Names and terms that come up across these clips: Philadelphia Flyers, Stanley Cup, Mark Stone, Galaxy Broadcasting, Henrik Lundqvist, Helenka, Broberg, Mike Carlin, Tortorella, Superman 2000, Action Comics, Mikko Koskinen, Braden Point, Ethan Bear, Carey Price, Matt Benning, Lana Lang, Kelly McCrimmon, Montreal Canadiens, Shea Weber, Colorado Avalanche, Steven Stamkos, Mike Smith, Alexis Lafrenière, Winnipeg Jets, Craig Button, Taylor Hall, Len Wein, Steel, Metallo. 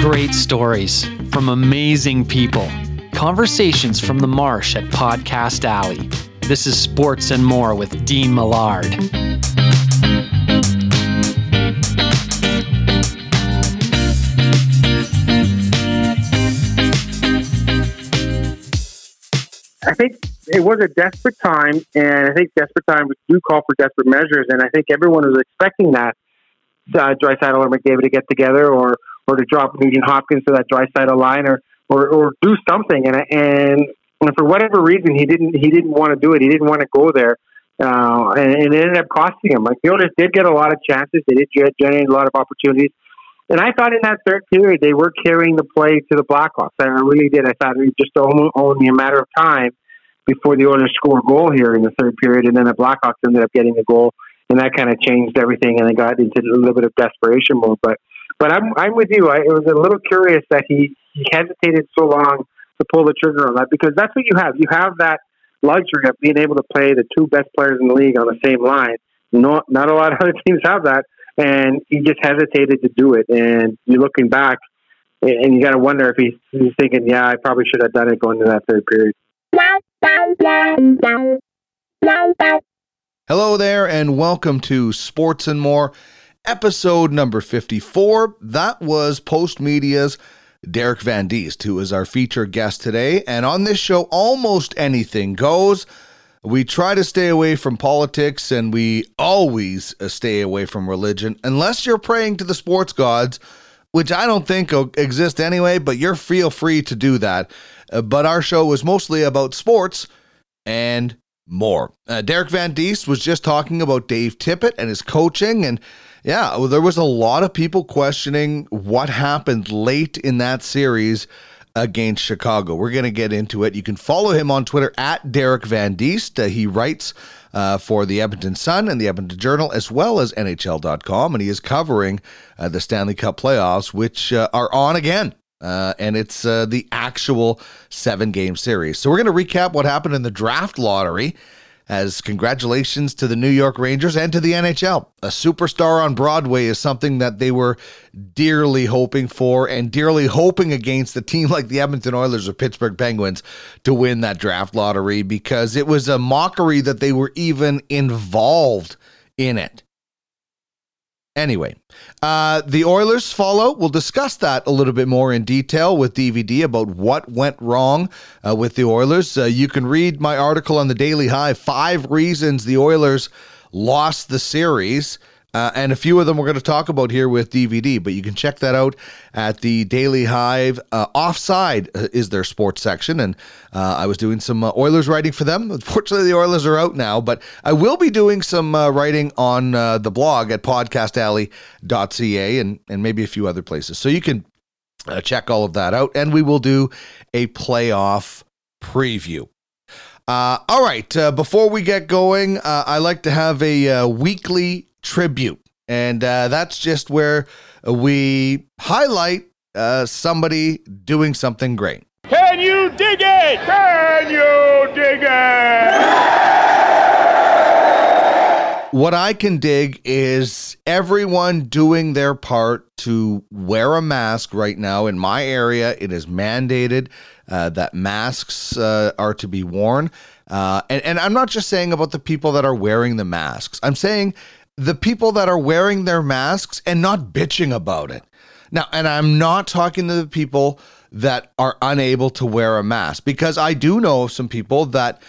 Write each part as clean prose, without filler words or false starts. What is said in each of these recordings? great stories from amazing people. Conversations from the Marsh at Podcast Alley. This is Sports and More with Dean Millard. I think it was a desperate time, and I think desperate times do call for desperate measures, and I think everyone was expecting that Draisaitl or McDavid to get together or to drop Nugent Hopkins to that Draisaitl line or do something. And for whatever reason, he didn't want to do it. He didn't want to go there, and it ended up costing him. Like, the Oilers did get a lot of chances. They did generate a lot of opportunities. And I thought in that third period, they were carrying the play to the Blackhawks. I really did. I thought it was just only a matter of time before the Oilers score a goal here in the third period, and then the Blackhawks ended up getting a goal, and that kind of changed everything, and they got into a little bit of desperation mode. But I'm with you. It was a little curious that he hesitated so long to pull the trigger on that, because that's what you have. You have that luxury of being able to play the two best players in the league on the same line. Not a lot of other teams have that. And he just hesitated to do it. And you're looking back, and you got to wonder if he's thinking, yeah, I probably should have done it going into that third period. Hello there, and welcome to Sports and More, episode number 54. That was Post Media's Derek Van Diest, who is our featured guest today. And on this show, almost anything goes. We try to stay away from politics, and we always stay away from religion, unless you're praying to the sports gods, which I don't think exist anyway, but you're feel free to do that. But our show is mostly about sports and more. Derek Van Diest was just talking about Dave Tippett and his coaching, and yeah, there was a lot of people questioning what happened late in that series against Chicago. We're going to get into it. You can follow him on Twitter at Derek Van Diest. He writes for the Edmonton Sun and the Edmonton Journal, as well as NHL.com, and he is covering the Stanley Cup playoffs, which are on again. And it's the actual 7-game series. So we're going to recap what happened in the draft lottery, as congratulations to the New York Rangers and to the NHL. A superstar on Broadway is something that they were dearly hoping for, and dearly hoping against a team like the Edmonton Oilers or Pittsburgh Penguins to win that draft lottery, because it was a mockery that they were even involved in it. Anyway, the Oilers follow. We'll discuss that a little bit more in detail with DVD about what went wrong with the Oilers. You can read my article on the Daily High, 5 reasons the Oilers lost the series. And a few of them we're going to talk about here with DVD, but you can check that out at the Daily Hive. Offside is their sports section, and I was doing some Oilers writing for them. Unfortunately, the Oilers are out now, but I will be doing some writing on the blog at podcastalley.ca and maybe a few other places. So you can check all of that out, and we will do a playoff preview. All right, before we get going, I like to have a weekly tribute, and that's just where we highlight somebody doing something great. Can you dig it? Can you dig it? What I can dig is everyone doing their part to wear a mask right now. In my area, it is mandated that masks are to be worn, and I'm not just saying about the people that are wearing the masks. I'm saying the people that are wearing their masks and not bitching about it. Now, and I'm not talking to the people that are unable to wear a mask, because I do know of some people that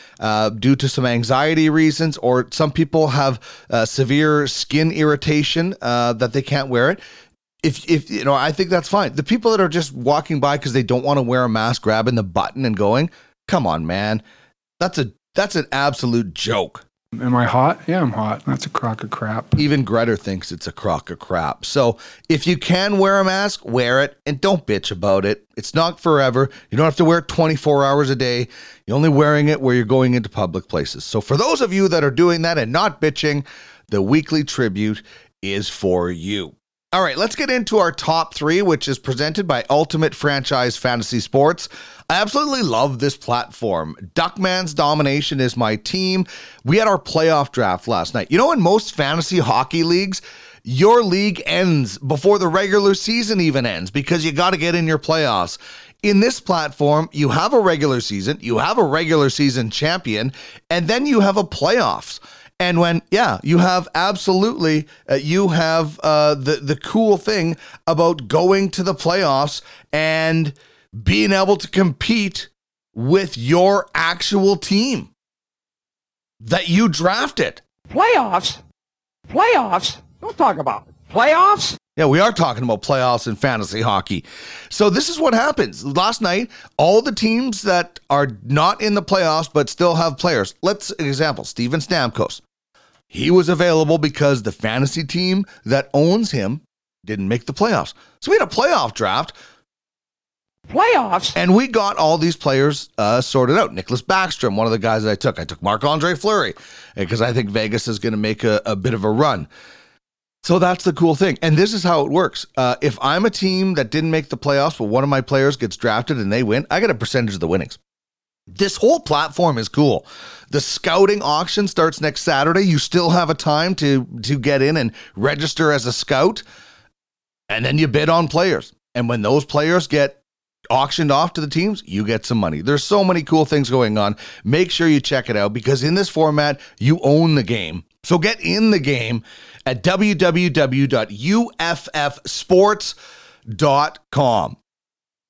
due to some anxiety reasons, or some people have severe skin irritation that they can't wear it. If you know, I think that's fine. The people that are just walking by because they don't want to wear a mask, grabbing the button and going, come on, man, that's an absolute joke. Am I hot? Yeah, I'm hot. That's a crock of crap. Even Greta thinks it's a crock of crap. So if you can wear a mask, wear it, and don't bitch about it. It's not forever. You don't have to wear it 24 hours a day. You're only wearing it where you're going into public places. So for those of you that are doing that and not bitching, the weekly tribute is for you. All right, let's get into our top 3, which is presented by Ultimate Franchise Fantasy Sports. I absolutely love this platform. Duckman's Domination is my team. We had our playoff draft last night. You know, in most fantasy hockey leagues, your league ends before the regular season even ends because you got to get in your playoffs. In this platform, you have a regular season, you have a regular season champion, and then you have a playoffs. And when, yeah, you have absolutely, you have the cool thing about going to the playoffs and being able to compete with your actual team that you drafted. Playoffs? Playoffs? Don't talk about it. Playoffs? Yeah, we are talking about playoffs in fantasy hockey. So this is what happens. Last night, all the teams that are not in the playoffs but still have players. Let's, an example, Steven Stamkos. He was available because the fantasy team that owns him didn't make the playoffs. So we had a playoff draft. Playoffs? And we got all these players sorted out. Nicholas Backstrom, one of the guys that I took. I took Marc-Andre Fleury because I think Vegas is going to make a bit of a run. So that's the cool thing. And this is how it works. If I'm a team that didn't make the playoffs, but one of my players gets drafted and they win, I get a percentage of the winnings. This whole platform is cool. The scouting auction starts next Saturday. You still have a time to get in and register as a scout. And then you bid on players. And when those players get auctioned off to the teams, you get some money. There's so many cool things going on. Make sure you check it out because in this format, you own the game. So get in the game at www.uffsports.com.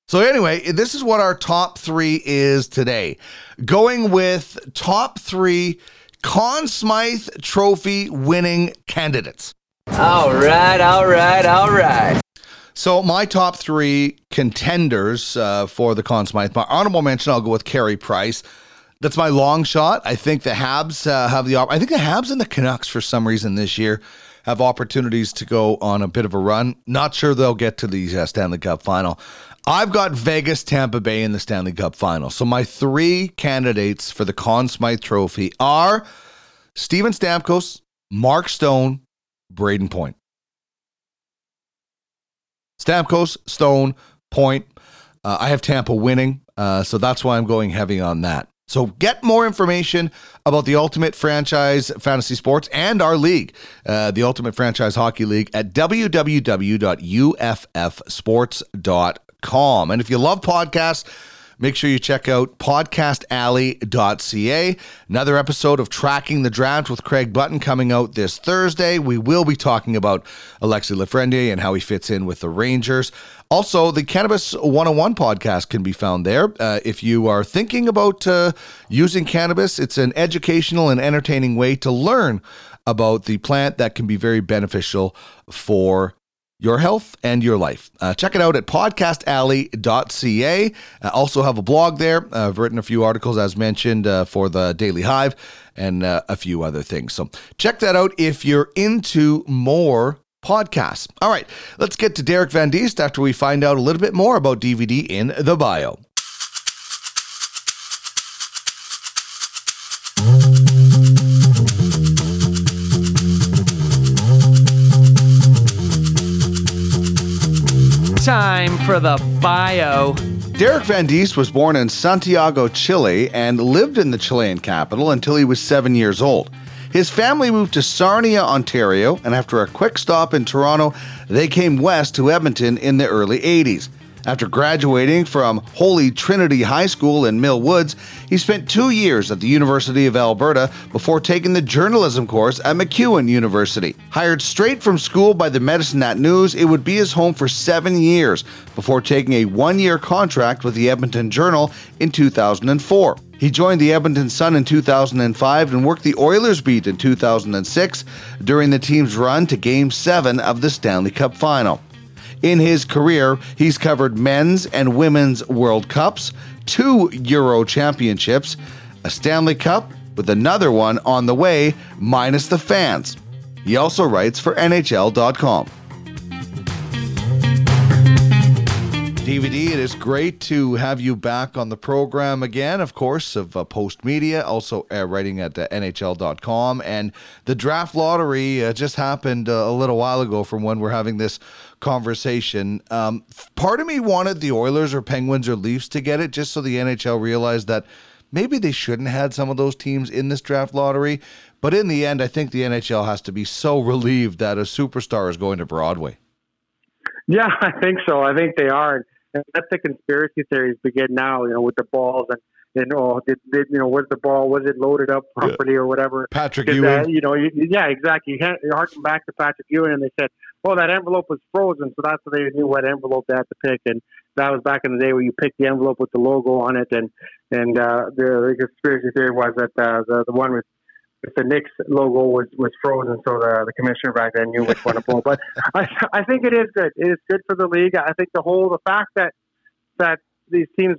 So anyway, this is what our top three is today. Going with top three Conn Smythe Trophy winning candidates. All right, all right, all right. So my top three contenders for the Conn Smythe. My honorable mention, I'll go with Carey Price. That's my long shot. I think the Habs have the I think the Habs and the Canucks, for some reason this year, have opportunities to go on a bit of a run. Not sure they'll get to the Stanley Cup final. I've got Vegas, Tampa Bay in the Stanley Cup final. So my three candidates for the Conn Smythe Trophy are Steven Stamkos, Mark Stone, Braden Point. Stamkos, Stone, Point. I have Tampa winning, so that's why I'm going heavy on that. So get more information about the Ultimate Franchise Fantasy Sports and our league, the Ultimate Franchise Hockey League, at www.uffsports.com. And if you love podcasts, make sure you check out podcastalley.ca. Another episode of Tracking the Draft with Craig Button coming out this Thursday. We will be talking about Alexis Lafrenière and how he fits in with the Rangers. Also, the Cannabis 101 podcast can be found there. If you are thinking about using cannabis, it's an educational and entertaining way to learn about the plant that can be very beneficial for your health and your life. Check it out at podcastalley.ca. I also have a blog there. I've written a few articles, as mentioned, for the Daily Hive and a few other things. So check that out if you're into more podcasts. All right, let's get to Derek Van Diest after we find out a little bit more about DVD in the bio. Time for the bio. Derek Van Diest was born in Santiago, Chile, and lived in the Chilean capital until he was 7 years old. His family moved to Sarnia, Ontario, and after a quick stop in Toronto, they came west to Edmonton in the early 80s. After graduating from Holy Trinity High School in Mill Woods, he spent 2 years at the University of Alberta before taking the journalism course at McEwan University. Hired straight from school by the Medicine-Hat News, it would be his home for 7 years before taking a 1-year contract with the Edmonton Journal in 2004. He joined the Edmonton Sun in 2005 and worked the Oilers beat in 2006 during the team's run to Game 7 of the Stanley Cup final. In his career, he's covered men's and women's World Cups, 2 Euro Championships, a Stanley Cup with another one on the way, minus the fans. He also writes for NHL.com. DVD, it is great to have you back on the program again, of course, of Post Media, also writing at NHL.com. And the draft lottery just happened a little while ago from when we're having this conversation. Part of me wanted the Oilers or Penguins or Leafs to get it just so the NHL realized that maybe they shouldn't have had some of those teams in this draft lottery. But in the end, I think the NHL has to be so relieved that a superstar is going to Broadway. Yeah, I think so. I think they are. And that's the conspiracy theories begin now, you know, with the balls and oh, did you know, was the ball, was it loaded up properly or whatever? Patrick Ewing. You know, yeah, exactly. You harken back to Patrick Ewing and they said, well, that envelope was frozen, so that's what they knew what envelope they had to pick. And that was back in the day where you picked the envelope with the logo on it. And the conspiracy theory was that the one with the Knicks logo was frozen, so the commissioner back then knew which one to pull. But I think it is good. It is good for the league. I think the fact that these teams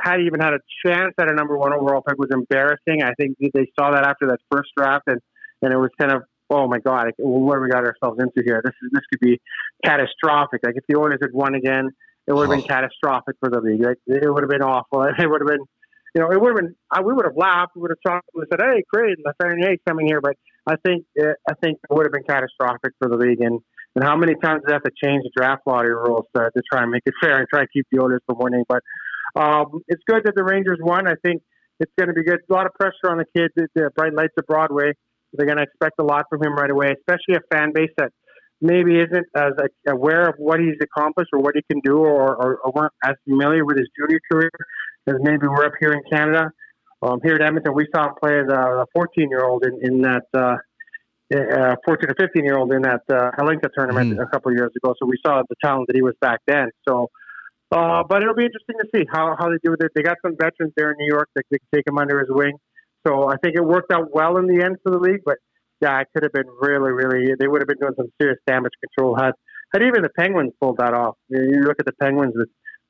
had a chance at a number one overall pick was embarrassing. I think they saw that after that first draft, and it was kind of, oh my God, what have we got ourselves into here? This could be catastrophic. Like if the Oilers had won again, it would have been catastrophic for the league. Like it would have been awful. It would have been. You know, it would have been. We would have laughed. We would have talked. We said, "Hey, great, Lafrenière coming here." But I think it would have been catastrophic for the league. And how many times did they have to change the draft lottery rules to try and make it fair and try to keep the Oilers from winning? But it's good that the Rangers won. I think it's going to be good. A lot of pressure on the kid. The bright lights of Broadway. They're going to expect a lot from him right away, especially a fan base that maybe isn't as aware of what he's accomplished or what he can do, or weren't as familiar with his junior career. Because maybe we're up here in Canada, here at Edmonton, we saw him play as a 14-year-old in that 14 to 15-year-old in that Helenka tournament a couple of years ago. So we saw the talent that he was back then. So, but it'll be interesting to see how they do with it. They got some veterans there in New York that they can take him under his wing. So I think it worked out well in the end for the league. But yeah, it could have been really, really. They would have been doing some serious damage control had even the Penguins pulled that off. You look at the Penguins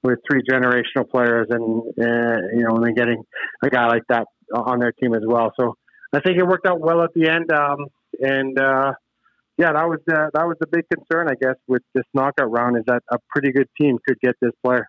with three generational players and then getting a guy like that on their team as well. So I think it worked out well at the end. That was the big concern, I guess, with this knockout round, is that a pretty good team could get this player.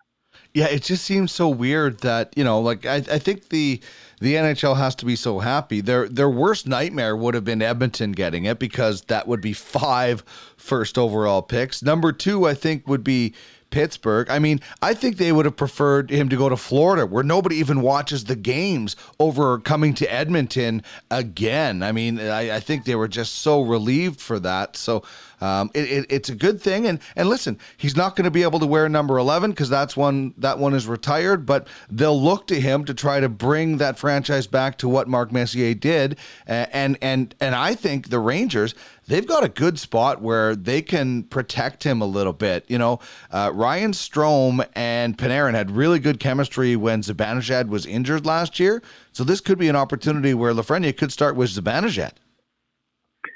Yeah, it just seems so weird that, you know, like I think the NHL has to be so happy. Their worst nightmare would have been Edmonton getting it, because that would be 5 first overall picks. Number 2, I think, would be Pittsburgh. I mean, I think they would have preferred him to go to Florida, where nobody even watches the games, over coming to Edmonton again. I mean, I think they were just so relieved for that. So it's a good thing. And listen, he's not going to be able to wear number 11 because that one is retired, but they'll look to him to try to bring that franchise back to what Mark Messier did. And I think the Rangers, they've got a good spot where they can protect him a little bit. You know, Ryan Strome and Panarin had really good chemistry when Zibanejad was injured last year. So this could be an opportunity where Lafrenière could start with Zibanejad.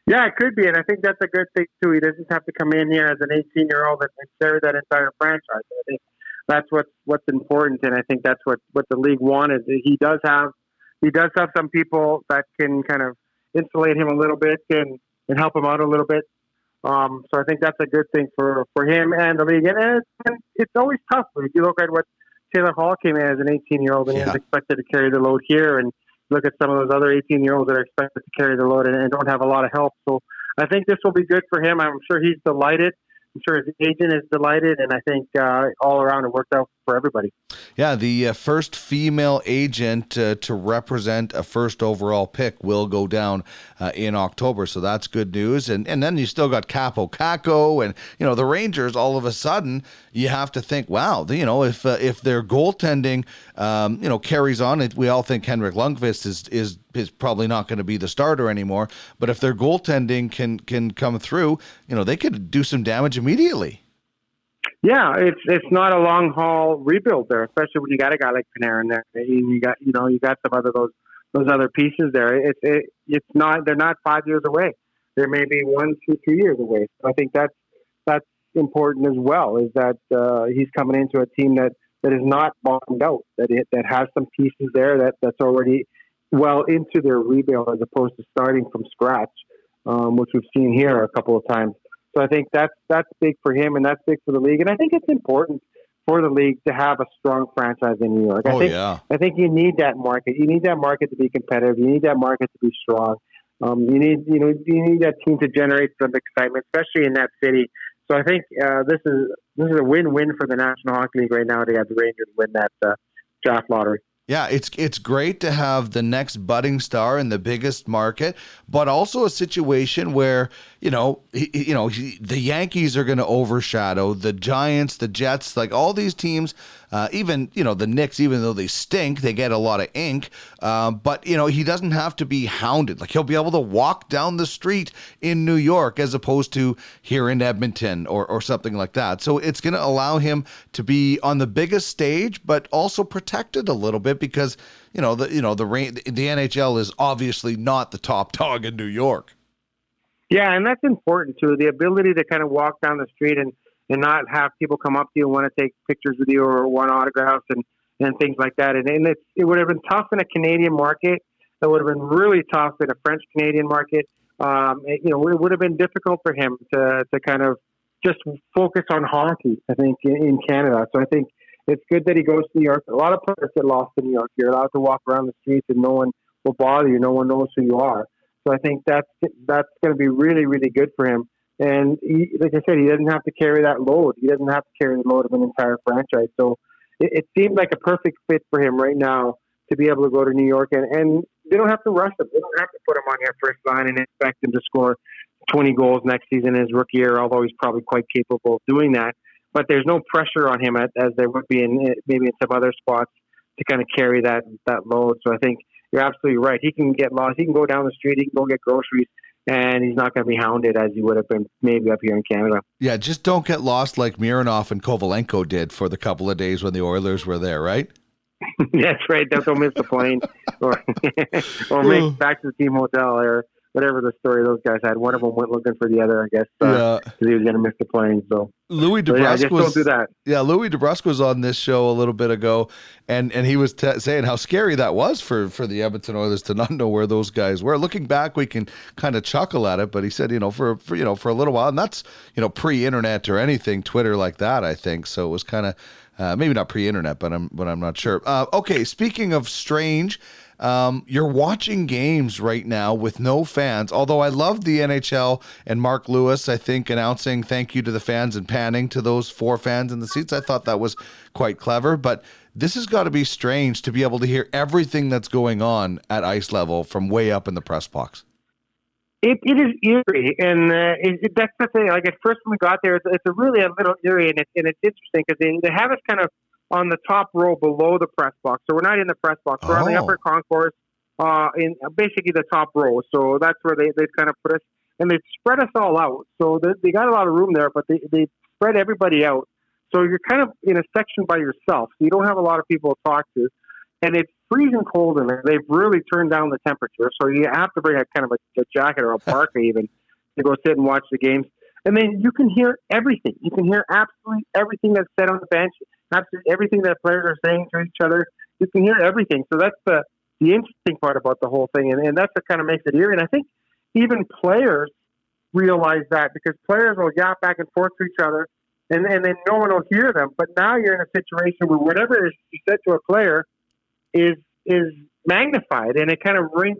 Yeah, it could be. And I think that's a good thing, too. He doesn't have to come in here as an 18-year-old and carry that entire franchise. I think that's what's important. And I think that's what the league wanted. He does have some people that can kind of insulate him a little bit and help him out a little bit. So I think that's a good thing for him and the league. And it's always tough. If you look at what Taylor Hall came in as an 18-year-old and he's expected to carry the load here, and look at some of those other 18-year-olds that are expected to carry the load and don't have a lot of help. So I think this will be good for him. I'm sure he's delighted. I'm sure his agent is delighted, and I think all around it worked out for everybody. Yeah, the first female agent to represent a first overall pick will go down in October, so that's good news. And then you still got Capo Caco, and you know the Rangers. All of a sudden, you have to think, wow, you know, if their goaltending, you know, carries on, we all think Henrik Lundqvist is probably not going to be the starter anymore. But if their goaltending can come through, you know, they could do some damage immediately. Yeah, it's not a long haul rebuild there, especially when you got a guy like Panarin there, and you got some other those other pieces there. It's not, they're not 5 years away. They may be 1 to 2 years away. So I think that's important as well. Is that he's coming into a team that is not bottomed out, that has some pieces there that's already well into their rebuild, as opposed to starting from scratch, which we've seen here a couple of times. So I think that's big for him, and that's big for the league. And I think it's important for the league to have a strong franchise in New York. I think you need that market. You need that market to be competitive. You need that market to be strong. You need that team to generate some excitement, especially in that city. So I think this is a win-win for the National Hockey League right now to have the Rangers win that draft lottery. Yeah, it's great to have the next budding star in the biggest market, but also a situation where, the Yankees are going to overshadow the Giants, the Jets, like all these teams, even the Knicks, even though they stink, they get a lot of ink. But he doesn't have to be hounded. Like he'll be able to walk down the street in New York as opposed to here in Edmonton or something like that. So it's going to allow him to be on the biggest stage, but also protected a little bit because, the NHL is obviously not the top dog in New York. Yeah, and that's important too. The ability to kind of walk down the street and not have people come up to you and want to take pictures with you or want autographs and things like that. And it would have been tough in a Canadian market. It would have been really tough in a French-Canadian market. It would have been difficult for him to kind of just focus on hockey, I think, in Canada. So I think it's good that he goes to New York. A lot of players get lost in New York. You're allowed to walk around the streets and no one will bother you. No one knows who you are. So I think that's going to be really, really good for him. And he, like I said, he doesn't have to carry that load. He doesn't have to carry the load of an entire franchise. So it seemed like a perfect fit for him right now to be able to go to New York. And they don't have to rush him. They don't have to put him on their first line and expect him to score 20 goals next season in his rookie year, although he's probably quite capable of doing that. But there's no pressure on him as there would be in some other spots to kind of carry that load. So I think you're absolutely right. He can get lost. He can go down the street. He can go get groceries. And he's not going to be hounded as he would have been maybe up here in Canada. Yeah, just don't get lost like Mironov and Kovalenko did for the couple of days when the Oilers were there, right? That's right. Don't miss the plane or make back to the team hotel or whatever the story those guys had. One of them went looking for the other, I guess, because he was going to miss the plane. So Louis DeBrusque don't do that. Yeah, Louis DeBrusque was on this show a little bit ago, and he was saying how scary that was for the Edmonton Oilers to not know where those guys were. Looking back, we can kind of chuckle at it, but he said, for a little while, and that's pre-internet or anything, Twitter like that, I think. So it was kind of maybe not pre-internet, but I'm not sure. Okay, speaking of strange. You're watching games right now with no fans, although I love the NHL and Mark Lewis, I think, announcing thank you to the fans and panning to those four fans in the seats. I thought that was quite clever, but this has got to be strange to be able to hear everything that's going on at ice level from way up in the press box. It is eerie, and that's the thing. Like, at first when we got there, it's really a little eerie, and it's interesting because they have us kind of on the top row below the press box. So we're not in the press box. We're on the upper concourse in basically the top row. So that's where they kind of put us. And they spread us all out. So they got a lot of room there, but they spread everybody out. So you're kind of in a section by yourself. So you don't have a lot of people to talk to. And it's freezing cold in there. They've really turned down the temperature. So you have to bring a kind of a jacket or a parka even to go sit and watch the games. And then you can hear everything. You can hear absolutely everything that's said on the bench, absolutely everything that players are saying to each other. You can hear everything. So that's the interesting part about the whole thing. And that's what kind of makes it eerie. And I think even players realize that because players will yap back and forth to each other and then no one will hear them. But now you're in a situation where whatever is said to a player is magnified and it kind of rings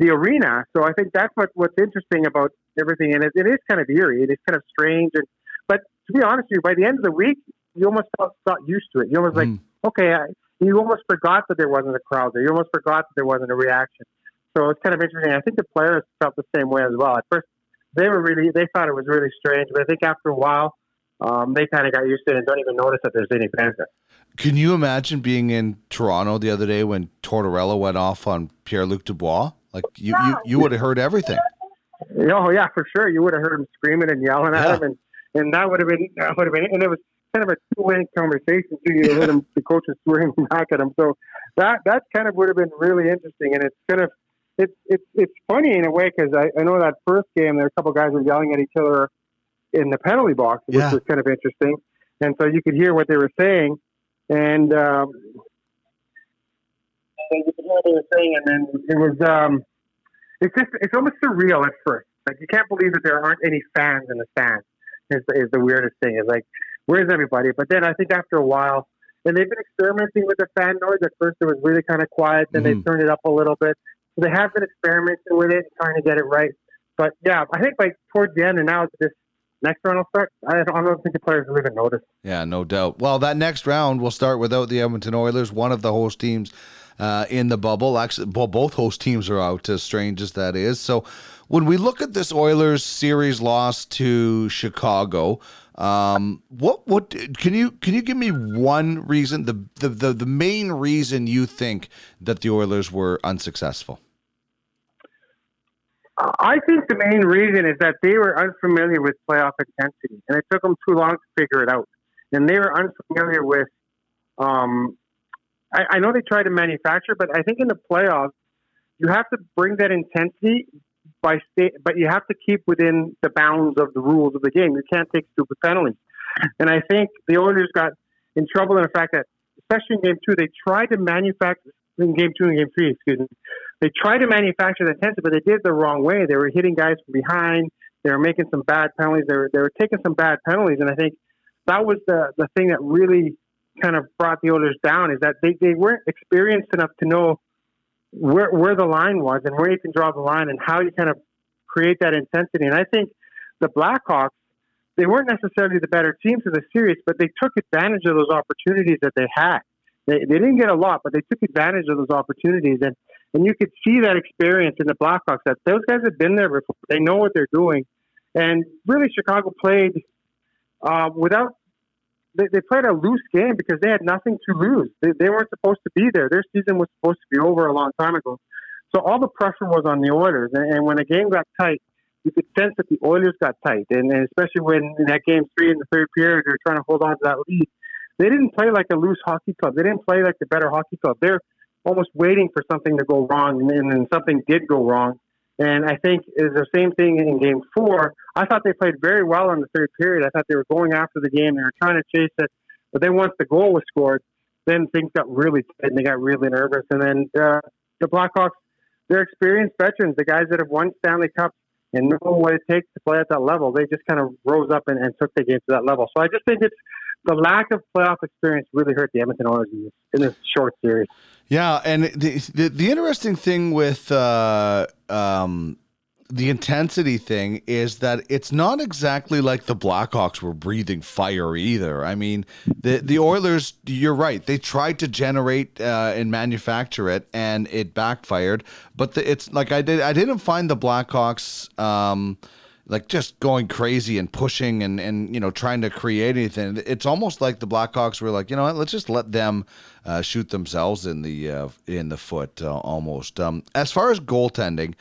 the arena. So I think that's what's interesting about everything. And it is kind of eerie. It is kind of strange. But to be honest with you, by the end of the week, you almost got used to it. You almost you almost forgot that there wasn't a crowd there. You almost forgot that there wasn't a reaction. So it's kind of interesting. I think the players felt the same way as well. At first, they thought it was really strange. But I think after a while, they kind of got used to it and don't even notice that there's any fans there. Can you imagine being in Toronto the other day when Tortorella went off on Pierre-Luc Dubois? Like, you would have heard everything. Oh, yeah, for sure. You would have heard him screaming and yelling at him. And that would have been, and it was kind of a two-way conversation too. You heard him, the coaches were him back at him. So that kind of would have been really interesting. And it's kind of, it's funny in a way because I know that first game there were a couple guys were yelling at each other in the penalty box, which was kind of interesting. And so you could hear what they were saying, and then it was it's almost surreal at first. Like you can't believe that there aren't any fans in the stands. Is the weirdest thing. It's like, where's everybody? But then I think after a while, and they've been experimenting with the fan noise. At first it was really kind of quiet, then they turned it up a little bit. So they have been experimenting with it, trying to get it right. But yeah, I think like towards the end, and now it's just next round will start. I don't think the players will even notice. Yeah, no doubt. Well, that next round will start without the Edmonton Oilers, one of the host teams in the bubble. Actually, well, both host teams are out, as strange as that is. So when we look at this Oilers series loss to Chicago, what can you give me one reason, the main reason you think that the Oilers were unsuccessful? I think the main reason is that they were unfamiliar with playoff intensity, and it took them too long to figure it out. And they were unfamiliar with, I know they tried to manufacture, but I think in the playoffs, you have to bring that intensity by state, but you have to keep within the bounds of the rules of the game. You can't take stupid penalties. And I think the Oilers got in trouble in the fact that, especially in Game 2, they tried to manufacture, in Game 2 and Game 3, excuse me, they tried to manufacture the intensity, but they did it the wrong way. They were hitting guys from behind. They were making some bad penalties. They were taking some bad penalties. And I think that was the thing that really kind of brought the Oilers down, is that they weren't experienced enough to know where the line was and where you can draw the line and how you kind of create that intensity. And I think the Blackhawks, they weren't necessarily the better team for the series, but they took advantage of those opportunities that they had. They didn't get a lot, but they took advantage of those opportunities. And you could see that experience in the Blackhawks, that those guys have been there before. They know what they're doing. And really, Chicago played they played a loose game because they had nothing to lose. They weren't supposed to be there. Their season was supposed to be over a long time ago. So all the pressure was on the Oilers. And when a game got tight, you could sense that the Oilers got tight. And especially when in that Game 3 in the third period, they're trying to hold on to that lead. They didn't play like a loose hockey club. They didn't play like the better hockey club. They're almost waiting for something to go wrong, and then something did go wrong. And I think it's the same thing in Game 4. I thought they played very well in the third period. I thought they were going after the game. They were trying to chase it. But then once the goal was scored, then things got really tight, and they got really nervous. And then the Blackhawks, they're experienced veterans, the guys that have won Stanley Cups and know what it takes to play at that level. They just kind of rose up and took the game to that level. So I just think it's the lack of playoff experience really hurt the Edmonton Oilers in this short series. Yeah, and the interesting thing with the intensity thing is that it's not exactly like the Blackhawks were breathing fire either. I mean, the Oilers, you're right, they tried to generate and manufacture it, and it backfired. But it's like I didn't find the Blackhawks like just going crazy and pushing and, you know, trying to create anything. It's almost like the Blackhawks were like, you know what, let's just let them shoot themselves in the foot almost. As far as goaltending,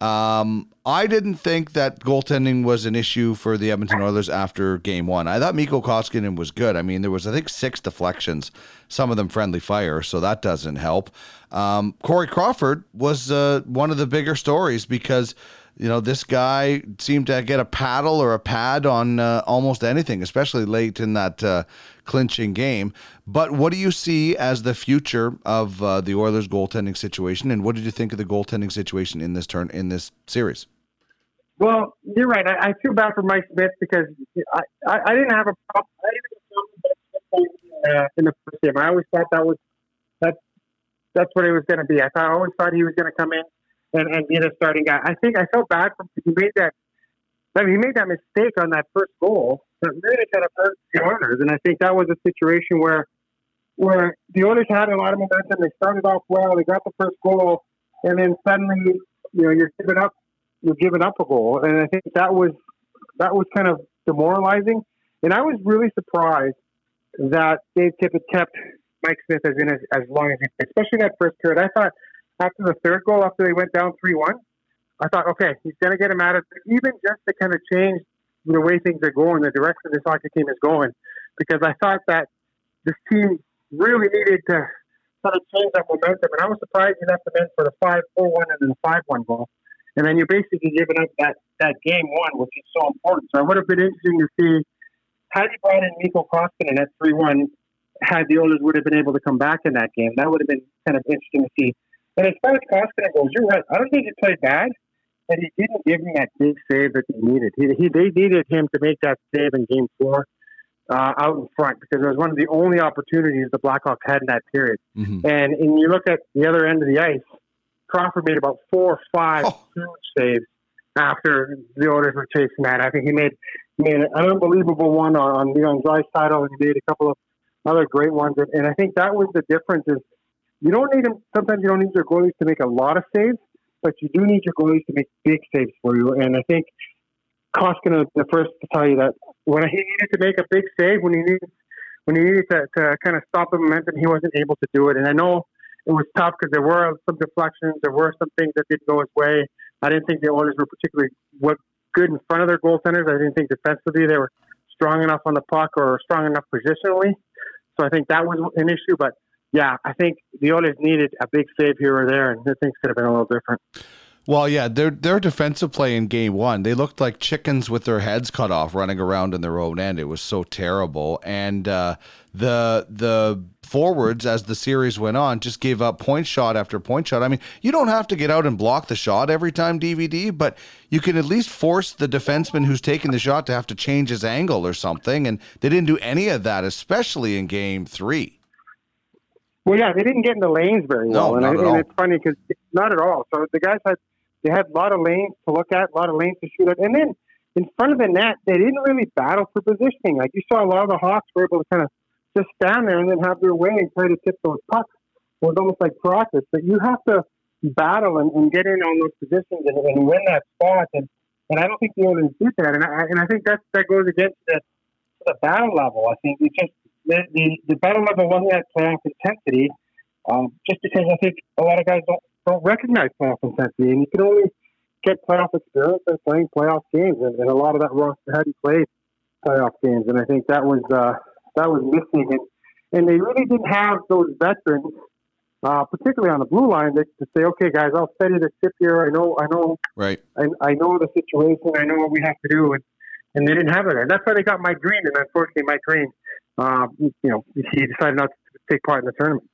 I didn't think that goaltending was an issue for the Edmonton Oilers after Game 1. I thought Mikko Koskinen was good. I mean, there was, I think, 6 deflections, some of them friendly fire, so that doesn't help. Corey Crawford was one of the bigger stories because, you know, this guy seemed to get a paddle or a pad on almost anything, especially late in that clinching game. But what do you see as the future of the Oilers' goaltending situation, and what did you think of the goaltending situation in this series? Well, you're right. I feel bad for Mike Smith because I didn't have a problem. I didn't have a problem in the first game. I always thought that's what it was going to be. I always thought he was going to come in and being a starting guy. I think I felt bad for him because he made that mistake on that first goal that really kind of hurt the Oilers. And I think that was a situation where the Oilers had a lot of momentum. They started off well. They got the first goal, and then suddenly, you know, you're giving up a goal. And I think that was kind of demoralizing. And I was really surprised that Dave Tippett kept Mike Smith as long as he did, especially that first period. I thought, after the third goal, after they went down 3-1, I thought, okay, he's going to get him out of it. Even just to kind of change the way things are going, the direction this hockey team is going, because I thought that this team really needed to kind of change that momentum. And I was surprised he left them in for the 5-4-1 and then the 5-1 goal. And then you're basically giving up that game one, which is so important. So it would have been interesting to see had you brought in Mikko Koskinen at 3-1, had the Oilers would have been able to come back in that game. That would have been kind of interesting to see. And as far as Koskinen goes, you're right. I don't think he played bad, but he didn't give him that big save that they needed. They needed him to make that save in Game 4 out in front, because it was one of the only opportunities the Blackhawks had in that period. Mm-hmm. And you look at the other end of the ice, Crawford made about 4 or 5 huge saves after the Oilers were chasing that. I think he made made an unbelievable one on Leon Draisaitl, and he made a couple of other great ones. And I think that was the difference is you don't need them. Sometimes you don't need your goalies to make a lot of saves, but you do need your goalies to make big saves for you. And I think Koskinen, the first to tell you that when he needed to make a big save, when he needed to kind of stop the momentum, he wasn't able to do it. And I know it was tough because there were some deflections. There were some things that didn't go his way. I didn't think the Oilers were particularly good in front of their goaltenders. I didn't think defensively they were strong enough on the puck or strong enough positionally. So I think that was an issue. But, yeah, I think the Oilers needed a big save here or there, and things could have been a little different. Well, yeah, their defensive play in game one, they looked like chickens with their heads cut off running around in their own end. It was so terrible. And the forwards, as the series went on, just gave up point shot after point shot. I mean, you don't have to get out and block the shot every time, DVD, but you can at least force the defenseman who's taking the shot to have to change his angle or something. And they didn't do any of that, especially in game three. Well, yeah, they didn't get in the lanes very well. And it's funny because not at all. So the guys had a lot of lanes to look at, a lot of lanes to shoot at. And then in front of the net, they didn't really battle for positioning. Like you saw a lot of the Hawks were able to kind of just stand there and then have their way and try to tip those pucks. It was almost like practice. But you have to battle and get in on those positions and win that spot. And I don't think the Oilers did that. And I think that goes against the battle level. I think it just the battle level wasn't at playoff intensity, just because I think a lot of guys don't recognize playoff intensity, and you can only get playoff experience by playing playoff games, and a lot of that roster hadn't played playoff games, and I think that was missing, and they really didn't have those veterans, particularly on the blue line, to say, okay, guys, I'll steady the ship here. I know, right? I know the situation. I know what we have to do, and they didn't have it. And that's why they got Mike Green, and unfortunately, Mike Green. He decided not to take part in the tournament.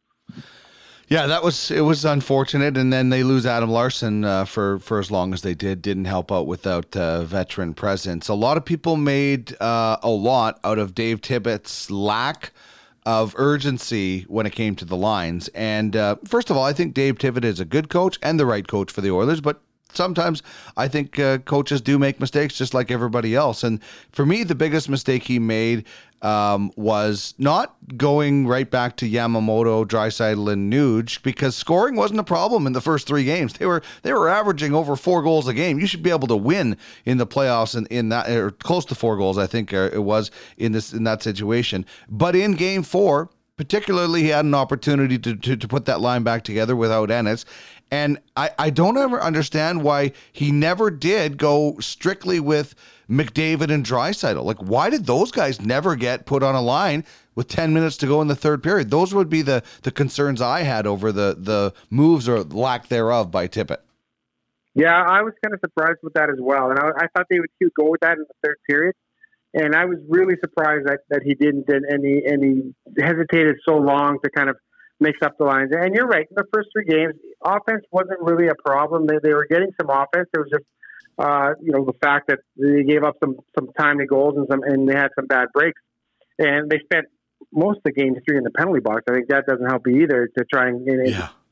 Yeah, it was unfortunate, and then they lose Adam Larson for as long as they did. Didn't help out without veteran presence. A lot of people made a lot out of Dave Tippett's lack of urgency when it came to the lines. And first of all, I think Dave Tippett is a good coach and the right coach for the Oilers, but sometimes I think coaches do make mistakes just like everybody else. And for me, the biggest mistake he made was not going right back to Yamamoto, Draisaitl, and Nuge, because scoring wasn't a problem in the first three games. They were averaging over 4 goals a game. You should be able to win in the playoffs in that, or close to 4 goals, I think it was in that situation. But in game four, particularly, he had an opportunity to put that line back together without Ennis. And I don't ever understand why he never did go strictly with McDavid and Draisaitl. Like, why did those guys never get put on a line with 10 minutes to go in the third period? Those would be the concerns I had over the moves or lack thereof by Tippett. Yeah, I was kind of surprised with that as well. And I thought they would go with that in the third period. And I was really surprised that he didn't, and he hesitated so long to kind of mix up the lines. And you're right, in the first three games, offense wasn't really a problem. They were getting some offense. It was just, the fact that they gave up some timely goals and they had some bad breaks. And they spent most of the game three in the penalty box. I think that doesn't help you either to try and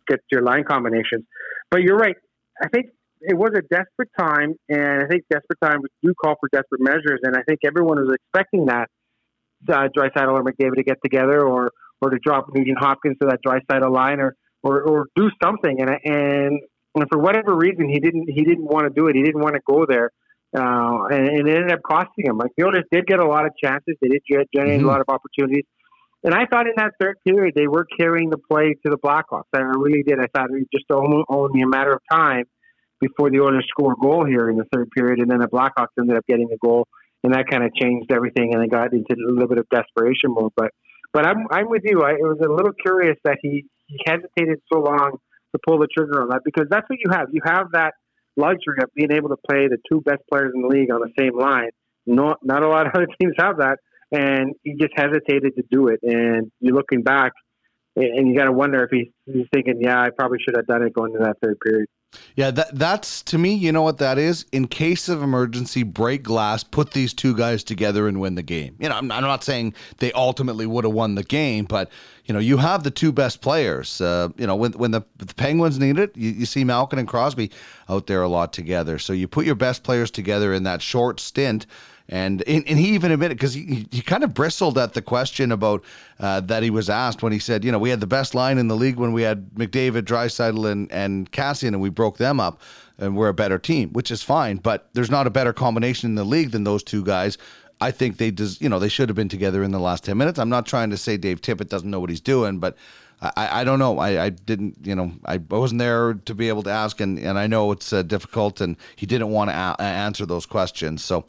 get your line combinations. But you're right. I think it was a desperate time, and I think desperate times do call for desperate measures, and I think everyone was expecting that Draisaitl or McDavid to get together or to drop Nugent Hopkins to that Draisaitl line or do something. And for whatever reason, he didn't want to do it. He didn't want to go there, and it ended up costing him. Like, the Oilers did get a lot of chances. They did generate a lot of opportunities. And I thought in that third period, they were carrying the play to the Blackhawks. I really did. I thought it was just only a matter of time before the Oilers score a goal here in the third period, and then the Blackhawks ended up getting a goal, and that kind of changed everything, and they got into a little bit of desperation mode. But I'm with you. It was a little curious that he hesitated so long to pull the trigger on that, because that's what you have. You have that luxury of being able to play the two best players in the league on the same line. Not a lot of other teams have that, and he just hesitated to do it. And you're looking back, and you got to wonder if he's thinking, yeah, I probably should have done it going into that third period. Yeah, that's to me, you know what that is? In case of emergency, break glass, put these two guys together and win the game. You know, I'm not saying they ultimately would have won the game, but, you know, you have the two best players. When the Penguins need it, you see Malkin and Crosby out there a lot together. So you put your best players together in that short stint, And he even admitted, because he kind of bristled at the question about that he was asked when he said, we had the best line in the league when we had McDavid, Draisaitl, and Cassian, and we broke them up, and we're a better team, which is fine. But there's not a better combination in the league than those two guys. I think they should have been together in the last 10 minutes. I'm not trying to say Dave Tippett doesn't know what he's doing, but I don't know. I didn't, I wasn't there to be able to ask, and I know it's difficult, and he didn't want to answer those questions. So,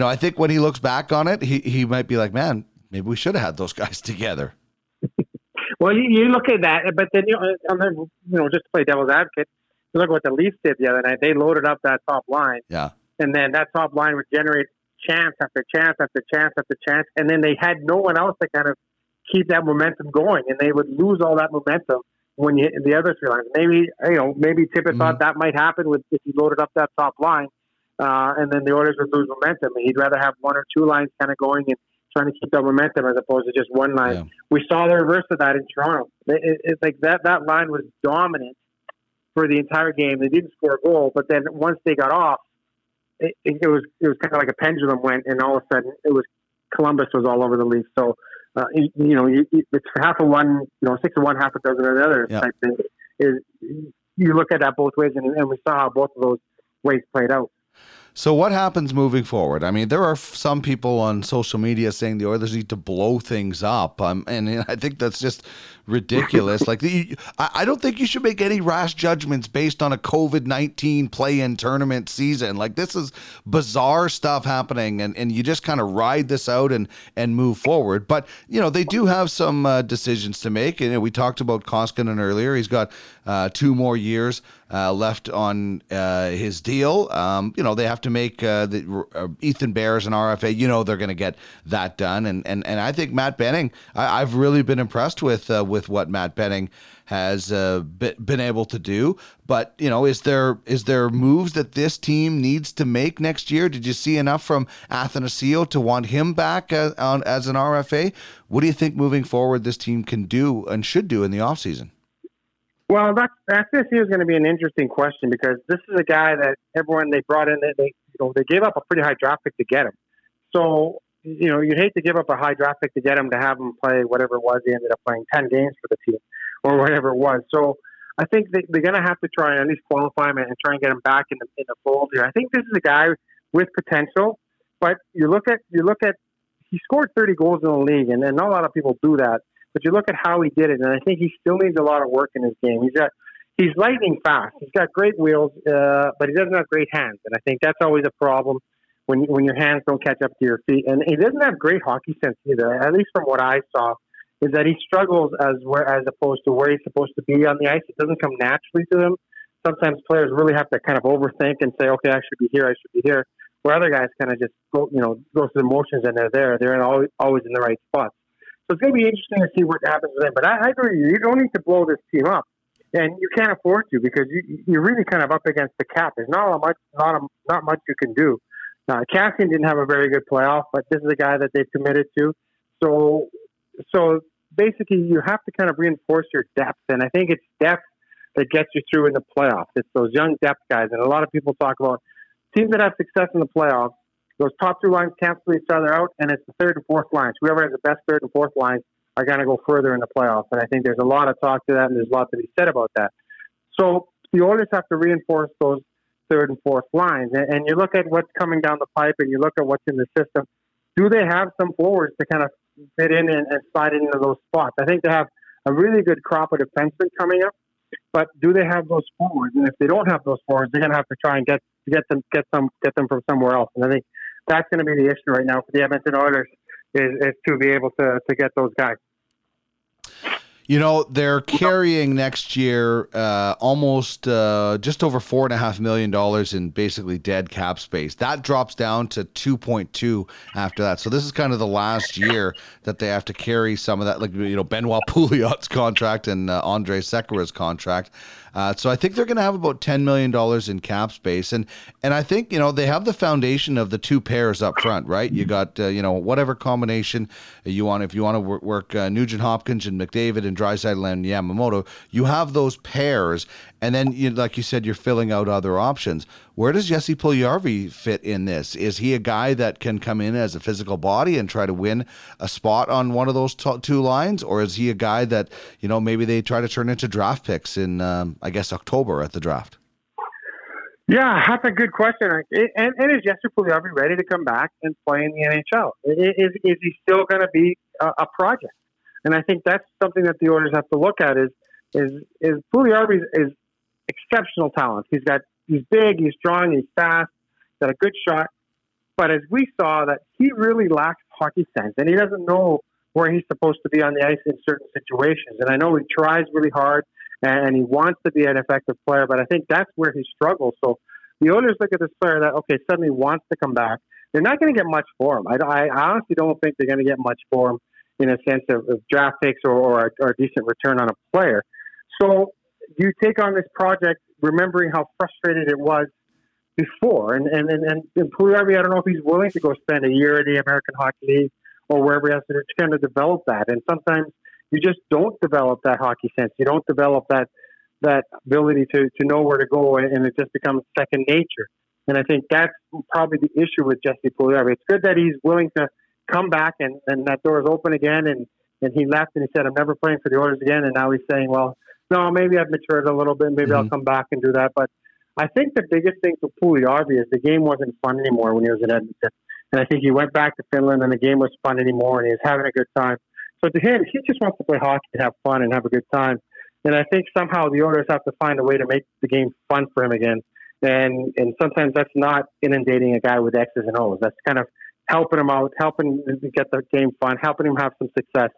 I think when he looks back on it, he might be like, man, maybe we should have had those guys together. Well, you look at that, but then, just to play devil's advocate, you look at what the Leafs did the other night. They loaded up that top line. Yeah. And then that top line would generate chance after chance after chance after chance, and then they had no one else to kind of keep that momentum going, and they would lose all that momentum when you hit the other three lines. Maybe Tippett thought that might happen if he loaded up that top line, and then the Oilers would lose momentum. He'd rather have one or two lines kind of going and trying to keep that momentum as opposed to just one line. Yeah. We saw the reverse of that in Toronto. It's like that line was dominant for the entire game. They didn't score a goal, but then once they got off, It was kind of like a pendulum went, and all of a sudden it was Columbus was all over the Leafs. So it's half of one, 6 of 1, half a dozen of the other type thing. You look at that both ways, and we saw how both of those ways played out. So what happens moving forward? I mean, there are some people on social media saying the Oilers need to blow things up. And I think that's just ridiculous. I don't think you should make any rash judgments based on a COVID-19 play-in tournament season. This is bizarre stuff happening, and you just kind of ride this out and move forward. But, they do have some decisions to make. And we talked about Koskinen earlier. He's got 2 more years left on his deal. They have to make Ethan Bear as an RFA. They're going to get that done. And I think Matt Benning, I've really been impressed with what Matt Benning has been able to do. But, is there moves that this team needs to make next year? Did you see enough from Athanasio to want him back as an RFA? What do you think moving forward this team can do and should do in the offseason? Well, this year is going to be an interesting question, because this is a guy that everyone they brought in, they gave up a pretty high draft pick to get him. So, you'd hate to give up a high draft pick to get him, to have him play whatever it was. He ended up playing 10 games for the team or whatever it was. So I think they're going to have to try and at least qualify him and try and get him back in the fold here. I think this is a guy with potential, but you look at he scored 30 goals in the league, and not a lot of people do that. But you look at how he did it, and I think he still needs a lot of work in his game. He's lightning fast. He's got great wheels, but he doesn't have great hands. And I think that's always a problem when your hands don't catch up to your feet. And he doesn't have great hockey sense either, at least from what I saw, is that he struggles as opposed to where he's supposed to be on the ice. It doesn't come naturally to him. Sometimes players really have to kind of overthink and say, okay, I should be here. Where other guys kind of just go through the motions, and they're there. They're always in the right spot. So it's going to be interesting to see what happens with them. But I agree, you don't need to blow this team up, and you can't afford to, because you're really kind of up against the cap. There's not much you can do. Cassian didn't have a very good playoff, but this is a guy that they've committed to. So basically, you have to kind of reinforce your depth, and I think it's depth that gets you through in the playoffs. It's those young depth guys, and a lot of people talk about teams that have success in the playoffs. Those top 2 lines cancel each other out, and it's the third and fourth lines. Whoever has the best third and fourth lines are going to go further in the playoffs. And I think there's a lot of talk to that, and there's a lot to be said about that. So the Oilers have to reinforce those third and fourth lines. And you look at what's coming down the pipe, and you look at what's in the system. Do they have some forwards to kind of fit in and slide into those spots? I think they have a really good crop of defensemen coming up, but do they have those forwards? And if they don't have those forwards, they're going to have to try and get them from somewhere else. And I think that's going to be the issue right now for the Edmonton Oilers is to be able to get those guys. They're carrying next year almost just over $4.5 million in basically dead cap space. That drops down to 2.2 after that. So this is kind of the last year that they have to carry some of that, Benoit Pouliot's contract and Andre Sekera's contract. So I think they're going to have about $10 million in cap space. And I think, they have the foundation of the 2 pairs up front, right? You got, whatever combination you want. If you want to work Nugent Hopkins and McDavid and and Draisaitl and Yamamoto, you have those pairs, and then, you, like you said, you're filling out other options. Where does Jesse Puljujarvi fit in this? Is he a guy that can come in as a physical body and try to win a spot on one of those two lines, or is he a guy that, you know, maybe they try to turn into draft picks in, I guess, October at the draft? Yeah, that's a good question. And is Jesse Puljujarvi ready to come back and play in the NHL? Is he still going to be a project? And I think that's something that the Oilers have to look at is Puljujarvi is exceptional talent. He's big, he's strong, he's fast, he's got a good shot. But as we saw, that he really lacks hockey sense, and he doesn't know where he's supposed to be on the ice in certain situations. And I know he tries really hard, and he wants to be an effective player, but I think that's where he struggles. So the Oilers look at this player that, okay, suddenly wants to come back. They're not going to get much for him. I honestly don't think they're going to get much for him in a sense of draft picks or a decent return on a player. So you take on this project remembering how frustrated it was before. And Puljujarvi, I don't know if he's willing to go spend a year at the American Hockey League or wherever he has to do to kind of develop that. And sometimes you just don't develop that hockey sense. You don't develop that ability to know where to go, and it just becomes second nature. And I think that's probably the issue with Jesse Puljujarvi. It's good that he's willing to come back and that door is open again. And he left and he said, I'm never playing for the Oilers again. And now he's saying, well, no, maybe I've matured a little bit. Maybe I'll come back and do that. But I think the biggest thing for Puljujarvi is the game wasn't fun anymore when he was in Edmonton. And I think he went back to Finland and the game was fun anymore and he was having a good time. So to him, he just wants to play hockey and have fun and have a good time. And I think somehow the Oilers have to find a way to make the game fun for him again. And sometimes that's not inundating a guy with X's and O's. That's kind of helping him out, helping him get the game fun, helping him have some success,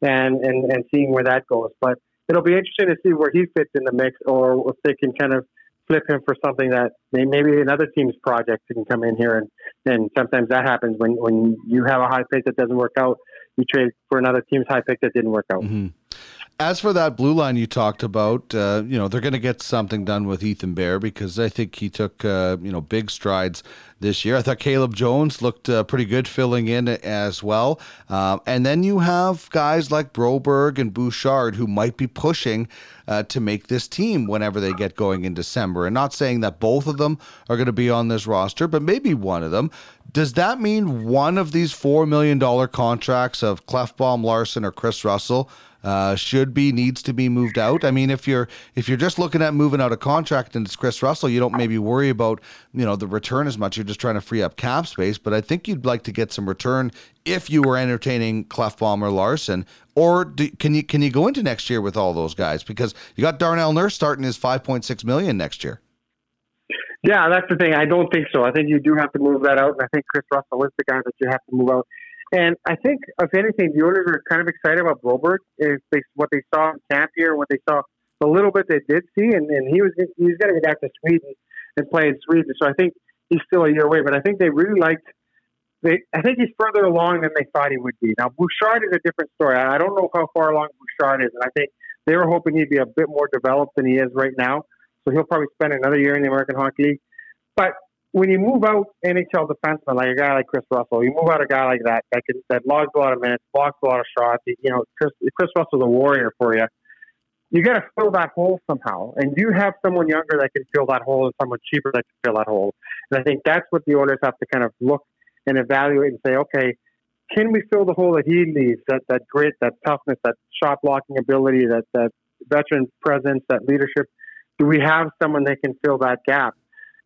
and seeing where that goes. But it'll be interesting to see where he fits in the mix, or if they can kind of flip him for something that maybe another team's project can come in here. And sometimes that happens when you have a high pick that doesn't work out. You trade for another team's high pick that didn't work out. Mm-hmm. As for that blue line you talked about, you know, they're going to get something done with Ethan Bear, because I think he took, big strides this year. I thought Caleb Jones looked pretty good filling in as well. And then you have guys like Broberg and Bouchard who might be pushing to make this team whenever they get going in December. And not saying that both of them are going to be on this roster, but maybe one of them. Does that mean one of these $4 million contracts of Klefbom, Larson, or Chris Russell needs to be moved out? I mean, if you're just looking at moving out a contract and it's Chris Russell, you don't maybe worry about, you know, the return as much. You're just trying to free up cap space. But I think you'd like to get some return if you were entertaining Klefbom or Larson. Or can you go into next year with all those guys, because you got Darnell Nurse starting his $5.6 million next year? Yeah, that's the thing. I don't think so. I think you do have to move that out, and I think Chris Russell is the guy that you have to move out. And I think, if anything, the Oilers are kind of excited about Broberg. What they saw in camp here, what they saw, the little bit they did see, and he's going to go back to Sweden and play in Sweden. So I think he's still a year away. But I think they really liked. I think he's further along than they thought he would be. Now Bouchard is a different story. I don't know how far along Bouchard is, and I think they were hoping he'd be a bit more developed than he is right now. So he'll probably spend another year in the American Hockey League. But when you move out NHL defenseman, like a guy like Chris Russell, you move out a guy like that logs a lot of minutes, blocks a lot of shots. You know, Chris Russell's a warrior for you. You got to fill that hole somehow. And you have someone younger that can fill that hole and someone cheaper that can fill that hole. And I think that's what the Oilers have to kind of look and evaluate and say, okay, can we fill the hole that he leaves, that grit, that toughness, that shot blocking ability, that veteran presence, that leadership? Do we have someone that can fill that gap?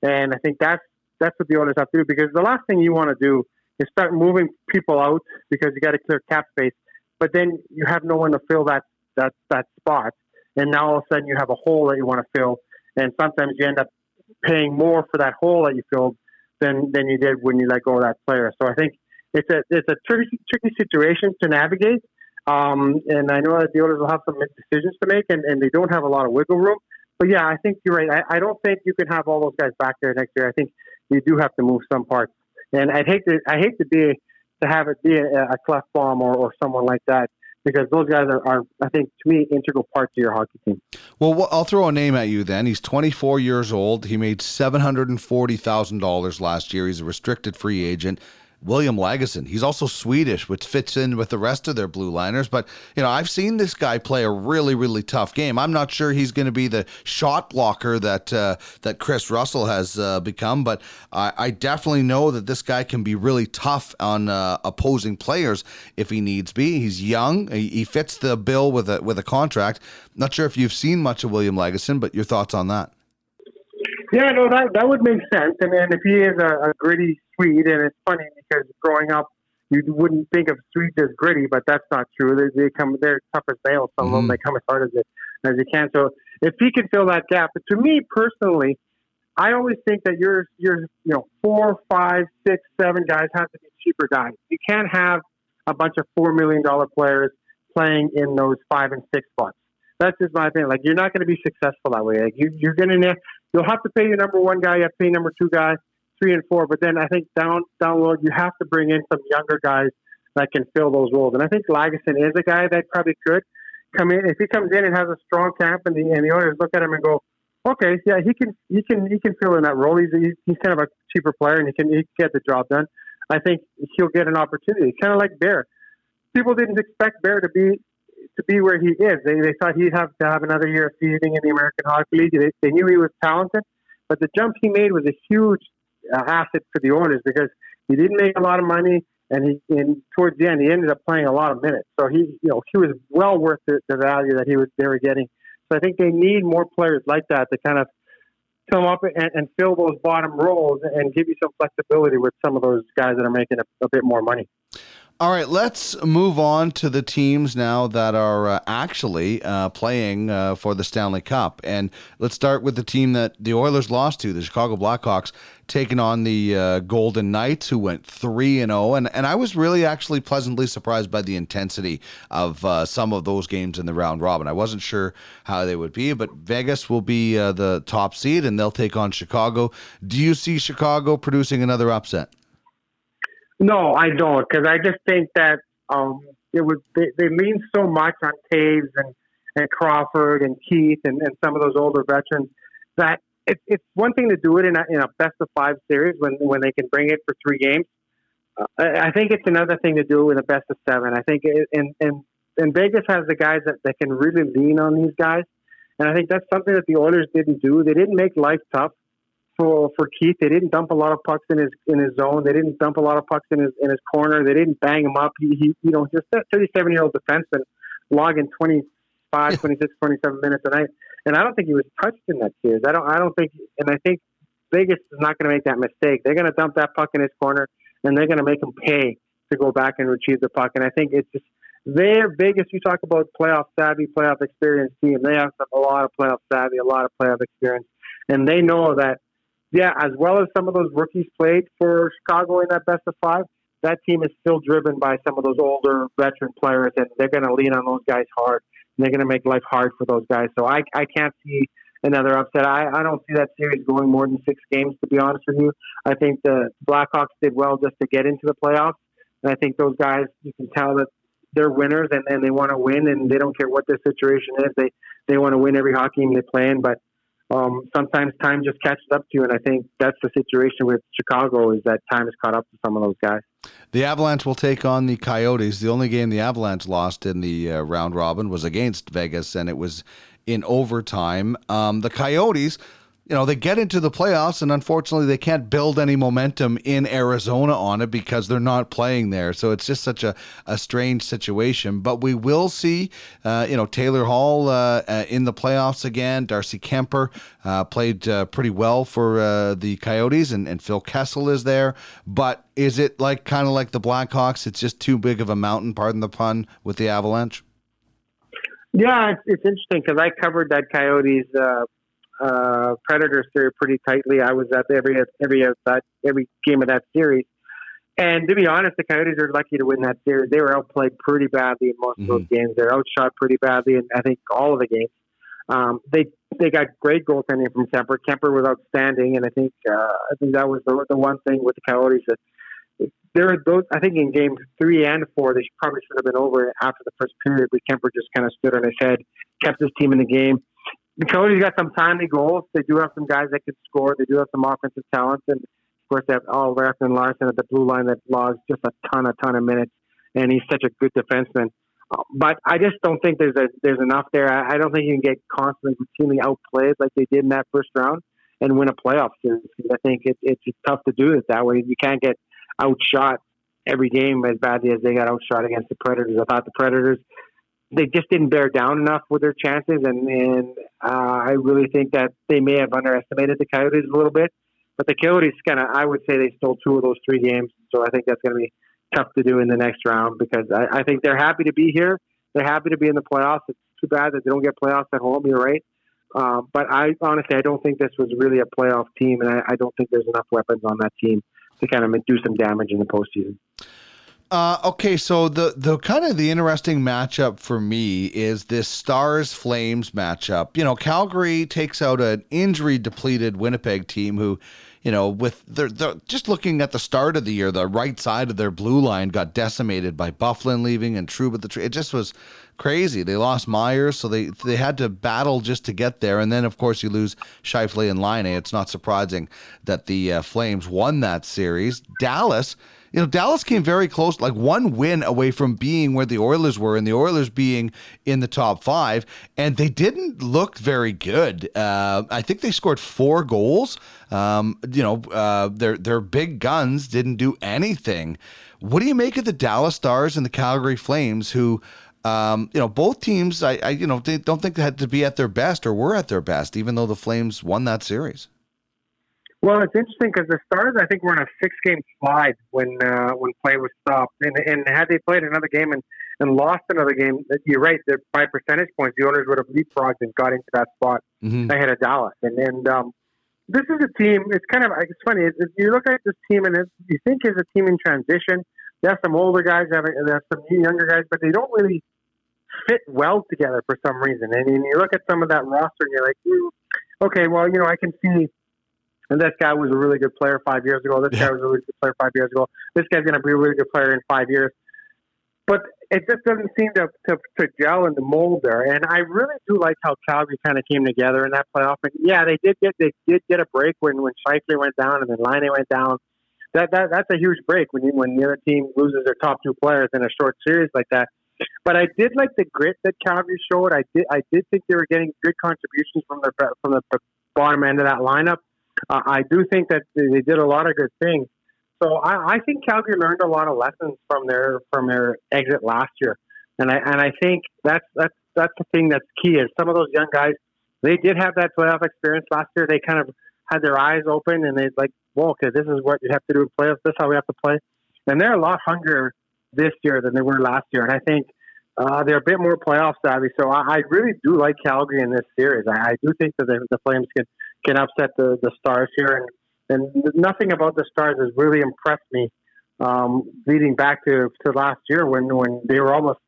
And I think that's what the Oilers have to do, because the last thing you want to do is start moving people out because you got to clear cap space, but then you have no one to fill that spot, and now all of a sudden you have a hole that you want to fill, and sometimes you end up paying more for that hole that you filled than you did when you let go of that player. So I think it's a tricky situation to navigate, and I know that the Oilers will have some decisions to make, and they don't have a lot of wiggle room. But yeah, I think you're right. I don't think you can have all those guys back there next year. I think you do have to move some parts, and I hate to have it be a Klefbom or someone like that, because those guys are I think, to me, integral parts of your hockey team. Well, I'll throw a name at you then. He's 24 years old. He made $740,000 last year. He's a restricted free agent. William Lagesson. He's also Swedish, which fits in with the rest of their blue liners. But, you know, I've seen this guy play a really, really tough game. I'm not sure he's going to be the shot blocker that that Chris Russell has become, but I definitely know that this guy can be really tough on opposing players if he needs be. He's young. He fits the bill with a contract. Not sure if you've seen much of William Lagesson, but your thoughts on that? Yeah, no, that would make sense. And if he is a gritty Swede, and it's funny because growing up, you wouldn't think of Swedes as gritty, but that's not true. They're tough as nails. Some of them, they come as hard as they can. So if he can fill that gap, but to me personally, I always think that your 4, 5, 6, 7 guys have to be cheaper guys. You can't have a bunch of $4 million players playing in those 5 and 6 spots. That's just my opinion. Like, you're not going to be successful that way. Like, you'll have to pay your number one guy, you have to pay number two guy, 3 and 4. But then I think down low, you have to bring in some younger guys that can fill those roles. And I think Lagesson is a guy that probably could come in. If he comes in and has a strong camp, and the owners look at him and go, okay, yeah, he can fill in that role. He's kind of a cheaper player, and he can get the job done. I think he'll get an opportunity, kind of like Bear. People didn't expect Bear to be where he is. They thought he'd have to have another year of seasoning in the American Hockey League. They knew he was talented, but the jump he made was a huge asset for the Oilers because he didn't make a lot of money, and towards the end, he ended up playing a lot of minutes. So he was well worth the value that they were getting. So I think they need more players like that to kind of come up and fill those bottom roles and give you some flexibility with some of those guys that are making a bit more money. All right, let's move on to the teams now that are actually playing for the Stanley Cup. And let's start with the team that the Oilers lost to, the Chicago Blackhawks, taking on the Golden Knights, who went 3-0. And I was really actually pleasantly surprised by the intensity of some of those games in the round robin. I wasn't sure how they would be, but Vegas will be the top seed, and they'll take on Chicago. Do you see Chicago producing another upset? No, I don't, because I just think that they lean so much on Taves and Crawford and Keith and some of those older veterans that it's one thing to do it in a best-of-5 series when they can bring it for 3 games. I think it's another thing to do it in a best-of-7. I think and Vegas has the guys that can really lean on these guys, and I think that's something that the Oilers didn't do. They didn't make life tough for Keith. They didn't dump a lot of pucks in his zone. They didn't dump a lot of pucks in his corner. They didn't bang him up. He just that 37-year-old defenseman logging 25, 26, 27 minutes a night. And I don't think he was touched in that series. I don't think, and I think Vegas is not going to make that mistake. They're going to dump that puck in his corner, and they're going to make him pay to go back and retrieve the puck. And I think it's just Vegas. You talk about playoff savvy, playoff experienced team. They have a lot of playoff savvy, a lot of playoff experience, and they know that. Yeah, as well as some of those rookies played for Chicago in that best-of-5, that team is still driven by some of those older veteran players, and they're going to lean on those guys hard. And they're going to make life hard for those guys. So I can't see another upset. I don't see that series going more than 6 games, to be honest with you. I think the Blackhawks did well just to get into the playoffs, and I think those guys, you can tell that they're winners, and they want to win, and they don't care what their situation is. They want to win every hockey game they play in, but sometimes time just catches up to you, and I think that's the situation with Chicago is that time has caught up to some of those guys. The Avalanche will take on the Coyotes. The only game the Avalanche lost in the round robin was against Vegas, and it was in overtime. The Coyotes, they get into the playoffs, and unfortunately they can't build any momentum in Arizona on it because they're not playing there. So it's just such a strange situation. But we will see, Taylor Hall in the playoffs again. Darcy Kuemper played pretty well for the Coyotes, and Phil Kessel is there. But is it kind of like the Blackhawks? It's just too big of a mountain, pardon the pun, with the Avalanche? Yeah, it's interesting because I covered that Coyotes Predators series pretty tightly. I was at every game of that series, and to be honest, the Coyotes are lucky to win that series. They were outplayed pretty badly in most of those games. They're outshot pretty badly, and I think all of the games. They got great goaltending from Kuemper. Kuemper was outstanding, and I think that was the one thing with the Coyotes that there are those. I think in games 3 and 4, they probably should have been over after the first period, but Kuemper just kind of stood on his head, kept his team in the game. The Coyotes got some timely goals. They do have some guys that can score. They do have some offensive talent, and Of course, they have Allrath and Larson at the blue line that logs just a ton of minutes, and he's such a good defenseman. But I just don't think there's enough there. I don't think you can get constantly routinely outplayed like they did in that first round and win a playoff series. I think it's tough to do it that way. You can't get outshot every game as badly as they got outshot against the Predators. I thought the Predators, they just didn't bear down enough with their chances, and I really think that they may have underestimated the Coyotes a little bit. But the Coyotes I would say they stole two of those three games, so I think that's going to be tough to do in the next round because I think they're happy to be here. They're happy to be in the playoffs. It's too bad that they don't get playoffs at home. You're right. But I honestly don't think this was really a playoff team, and I don't think there's enough weapons on that team to kind of do some damage in the postseason. Okay, so the kind of the interesting matchup for me is this Stars-Flames matchup. You know, Calgary takes out an injury-depleted Winnipeg team who, you know, with their just looking at the start of the year, the right side of their blue line got decimated by Bufflin leaving and Trouba. It just was crazy. They lost Myers, so they had to battle just to get there. And then, of course, you lose Scheifele and Laine. It's not surprising that the Flames won that series. Dallas... You know, Dallas came very close, like one win away from being where the Oilers were and the Oilers being in the top five, and they didn't look very good. I think they scored 4 goals. Their big guns didn't do anything. What do you make of the Dallas Stars and the Calgary Flames who, both teams, they don't think they had to be at their best or were at their best, even though the Flames won that series? Well, it's interesting because the Stars, I think, were on a 6-game slide when play was stopped. And had they played another game and lost another game, you're right, by percentage points, the Oilers would have leapfrogged and got into that spot ahead of Dallas. And this is a team, it's funny, if you look at this team and you think it's a team in transition. They have some older guys, they have some younger guys, but they don't really fit well together for some reason. And you look at some of that roster and you're like, okay, well, I can see... And this guy was a really good player 5 years ago. This guy was a really good player 5 years ago. This guy's going to be a really good player in 5 years. But it just doesn't seem to gel in the mold there. And I really do like how Calgary kind of came together in that playoff. And yeah, they did get a break when Scheifele went down and then Laine went down. That's a huge break when the other team loses their top 2 players in a short series like that. But I did like the grit that Calgary showed. I did think they were getting good contributions from the bottom end of that lineup. I do think that they did a lot of good things. So I think Calgary learned a lot of lessons from their exit last year, and I think that's the thing that's key is some of those young guys, they did have that playoff experience last year. They kind of had their eyes open and they like, well, okay, this is what you have to do in playoffs. This is how we have to play, and they're a lot hungrier this year than they were last year. And I think they're a bit more playoff savvy. So I really do like Calgary in this series. I do think that the Flames can upset the Stars here, and nothing about the Stars has really impressed me leading back to last year when they were almost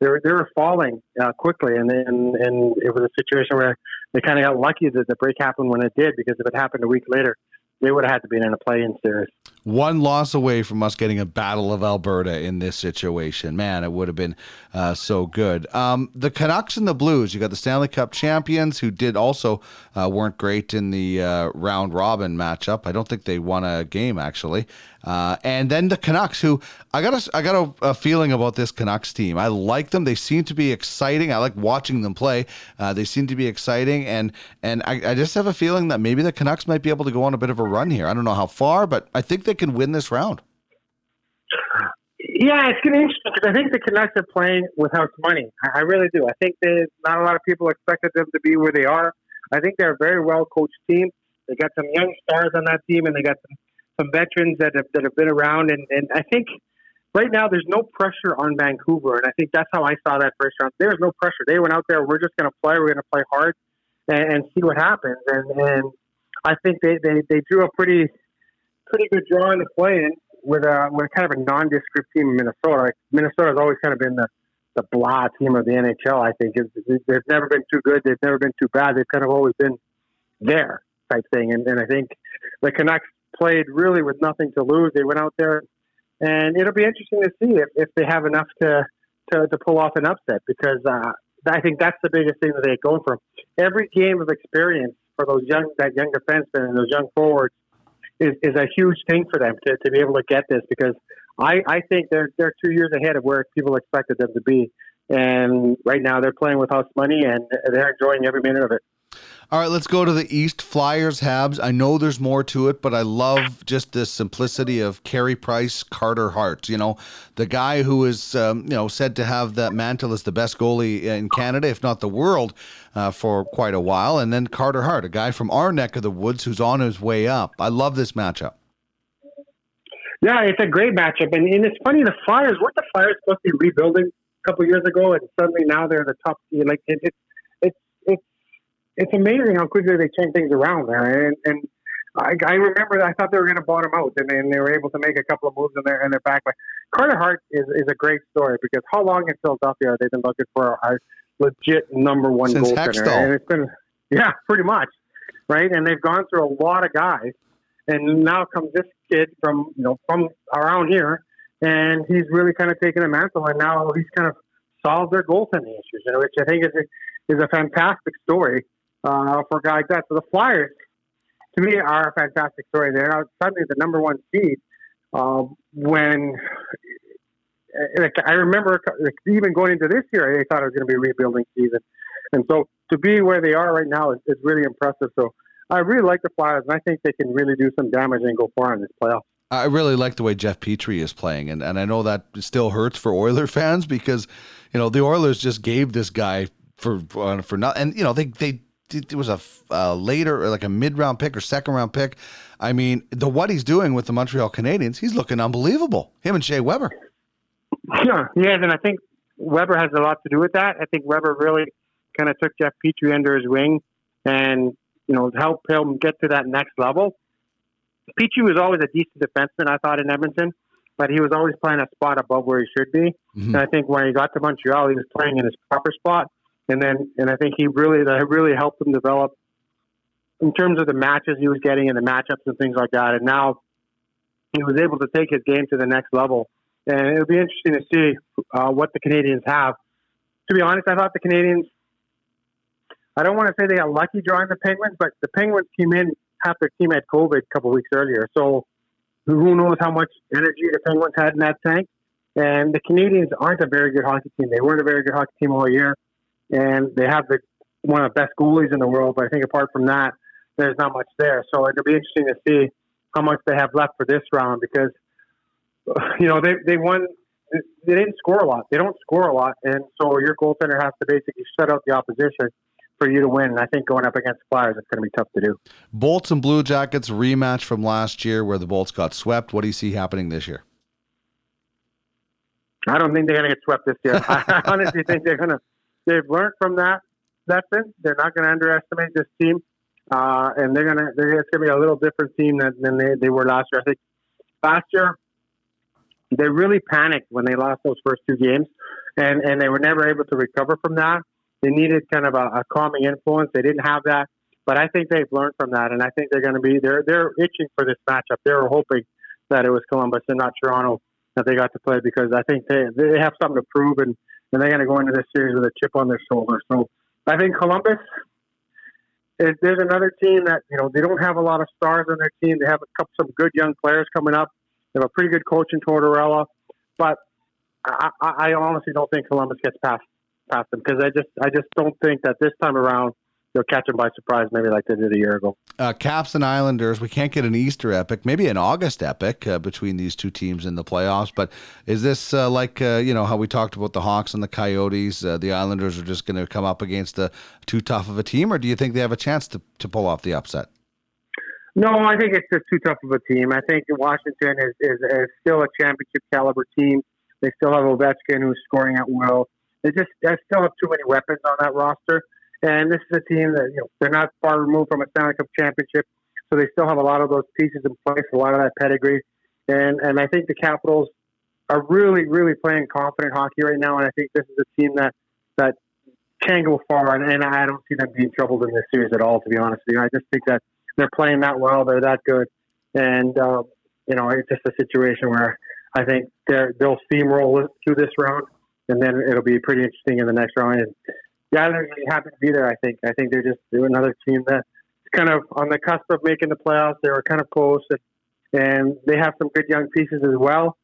they were falling quickly, and it was a situation where they kind of got lucky that the break happened when it did, because if it happened a week later, they would have had to be in a play-in series. One loss away from us getting a Battle of Alberta in this situation. Man, it would have been so good. The Canucks and the Blues, you got the Stanley Cup champions who did also weren't great in the round-robin matchup. I don't think they won a game, actually. And then the Canucks, who I got a feeling about this Canucks team. I like them. They seem to be exciting. I like watching them play. They seem to be exciting. And I just have a feeling that maybe the Canucks might be able to go on a bit of a run here. I don't know how far, but I think they can win this round. Yeah, it's going to be interesting because I think the Canucks are playing without money. I really do. I think that not a lot of people expected them to be where they are. I think they're a very well-coached team. They got some young stars on that team, and they got some veterans that have been around, and I think right now there's no pressure on Vancouver, and I think that's how I saw that first round. There was no pressure. They went out there, we're just going to play, we're going to play hard and see what happens, and I think they drew a pretty good drawing to play in with kind of a nondescript team in Minnesota. Like, Minnesota's always kind of been the blah team of the NHL, I think. They've never been too good, they've never been too bad, they've kind of always been there type thing, and I think the Canucks played really with nothing to lose. They went out there, and it'll be interesting to see if they have enough to pull off an upset, because I think that's the biggest thing that they go for. Every game of experience for that young defensemen and those young forwards is a huge thing for them to be able to get this, because I think they're 2 years ahead of where people expected them to be. And right now they're playing with house money and they're enjoying every minute of it. All right, let's go to the East. Flyers, Habs. I know there's more to it, but I love just the simplicity of Carey Price, Carter Hart. You know, the guy who is, said to have that mantle as the best goalie in Canada, if not the world, for quite a while. And then Carter Hart, a guy from our neck of the woods who's on his way up. I love this matchup. Yeah, it's a great matchup. And it's funny, the Flyers, weren't the Flyers supposed to be rebuilding a couple of years ago, and suddenly now they're the top team? Like, it's amazing how quickly they turn things around there. And I remember I thought they were going to bottom out, and they were able to make a couple of moves in their back. But Carter Hart is a great story, because how long in Philadelphia have they been looking for a legit number one goaltender? And it's been, yeah, pretty much, right? And they've gone through a lot of guys, and now comes this kid from around here, and he's really kind of taken a mantle, and now he's kind of solved their goaltending issues, which I think is a fantastic story. For a guy like that. So the Flyers, to me, are a fantastic story. They're now suddenly the number one seed. I remember even going into this year, I thought it was going to be a rebuilding season. And so to be where they are right now is really impressive. So I really like the Flyers, and I think they can really do some damage and go far in this playoff. I really like the way Jeff Petrie is playing, and I know that still hurts for Oiler fans, because, the Oilers just gave this guy for nothing. And, they it was a later, like a mid-round pick or second-round pick. I mean, what he's doing with the Montreal Canadiens, he's looking unbelievable. Him and Shea Weber. Yeah, and I think Weber has a lot to do with that. I think Weber really kind of took Jeff Petrie under his wing and, helped him get to that next level. Petrie was always a decent defenseman, I thought, in Edmonton, but he was always playing a spot above where he should be. Mm-hmm. And I think when he got to Montreal, he was playing in his proper spot. And I think that really helped him develop in terms of the matches he was getting and the matchups and things like that. And now he was able to take his game to the next level. And it'll be interesting to see what the Canadiens have. To be honest, I thought the Canadiens, I don't want to say they got lucky drawing the Penguins, but the Penguins came in half their team had COVID a couple of weeks earlier. So who knows how much energy the Penguins had in that tank. And the Canadiens aren't a very good hockey team. They weren't a very good hockey team all year. And they have one of the best goalies in the world, but I think apart from that, there's not much there. So it'll be interesting to see how much they have left for this round, because they won. They didn't score a lot. They don't score a lot, and so your goaltender has to basically shut out the opposition for you to win. And I think going up against Flyers, it's going to be tough to do. Bolts and Blue Jackets rematch from last year, where the Bolts got swept. What do you see happening this year? I don't think they're going to get swept this year. I honestly think they're going to. They've learned from that lesson. They're not going to underestimate this team, and it's going to be a little different team than they were last year. I think last year they really panicked when they lost those first two games, and they were never able to recover from that. They needed kind of a calming influence. They didn't have that, but I think they've learned from that, and I think they're going to be they're itching for this matchup. They were hoping that it was Columbus and not Toronto that they got to play, because I think they have something to prove, and they're going to go into this series with a chip on their shoulder. So I think Columbus, there's another team that, they don't have a lot of stars on their team. They have some good young players coming up. They have a pretty good coach in Tortorella. But I honestly don't think Columbus gets past them, because I just don't think that this time around they'll catch them by surprise, maybe like they did a year ago. Caps and Islanders, we can't get an Easter epic, maybe an August epic between these two teams in the playoffs, but is this how we talked about the Hawks and the Coyotes, the Islanders are just going to come up against too tough of a team, or do you think they have a chance to pull off the upset? No, I think it's just too tough of a team. I think Washington is still a championship caliber team. They still have Ovechkin, who's scoring at will. They still have too many weapons on that roster. And this is a team that, they're not far removed from a Stanley Cup championship, so they still have a lot of those pieces in place, a lot of that pedigree. And I think the Capitals are really, really playing confident hockey right now, and I think this is a team that can go far, and I don't see them being troubled in this series at all, to be honest with you. I just think that they're playing that well, they're that good, and, it's just a situation where I think they'll steamroll through this round, and then it'll be pretty interesting in the next round. And the Islanders are happy to be there, I think. I think they're another team that's kind of on the cusp of making the playoffs. They were kind of close, and they have some good young pieces as well.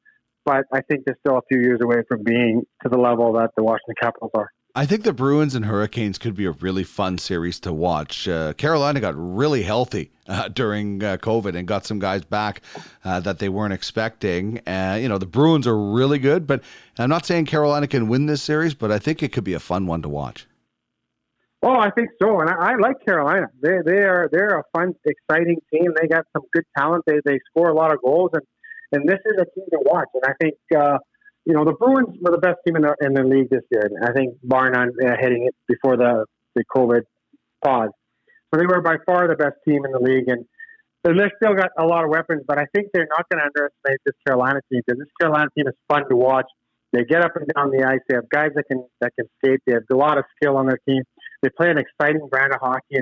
But I think they're still a few years away from being to the level that the Washington Capitals are. I think the Bruins and Hurricanes could be a really fun series to watch. Carolina got really healthy during COVID and got some guys back that they weren't expecting. The Bruins are really good, but I'm not saying Carolina can win this series, but I think it could be a fun one to watch. Oh, I think so, and I like Carolina. They're a fun, exciting team. They got some good talent. They score a lot of goals, and this is a team to watch. And I think the Bruins were the best team in the league this year. And I think bar none hitting it before the COVID pause. So they were by far the best team in the league, and they've still got a lot of weapons. But I think they're not going to underestimate this Carolina team, because this Carolina team is fun to watch. They get up and down the ice. They have guys that can skate. They have a lot of skill on their team. They play an exciting brand of hockey,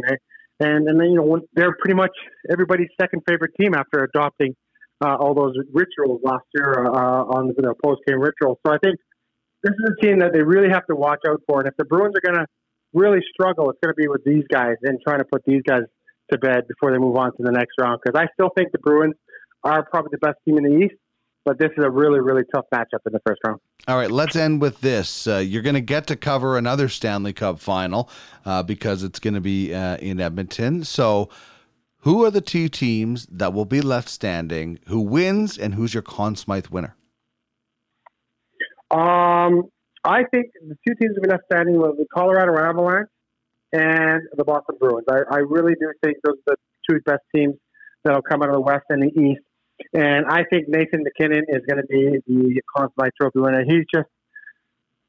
and then they're pretty much everybody's second favorite team after adopting all those rituals last year on the post-game rituals. So I think this is a team that they really have to watch out for. And if the Bruins are going to really struggle, it's going to be with these guys and trying to put these guys to bed before they move on to the next round. Because I still think the Bruins are probably the best team in the East. But this is a really, really tough matchup in the first round. All right, let's end with this. You're going to get to cover another Stanley Cup final because it's going to be in Edmonton. So who are the two teams that will be left standing? Who wins, and who's your Conn Smythe winner? I think the two teams that will be left standing will be Colorado Avalanche and the Boston Bruins. I really do think those are the two best teams that will come out of the West and the East. And I think Nathan MacKinnon is going to be the Conn Smythe Trophy winner. He just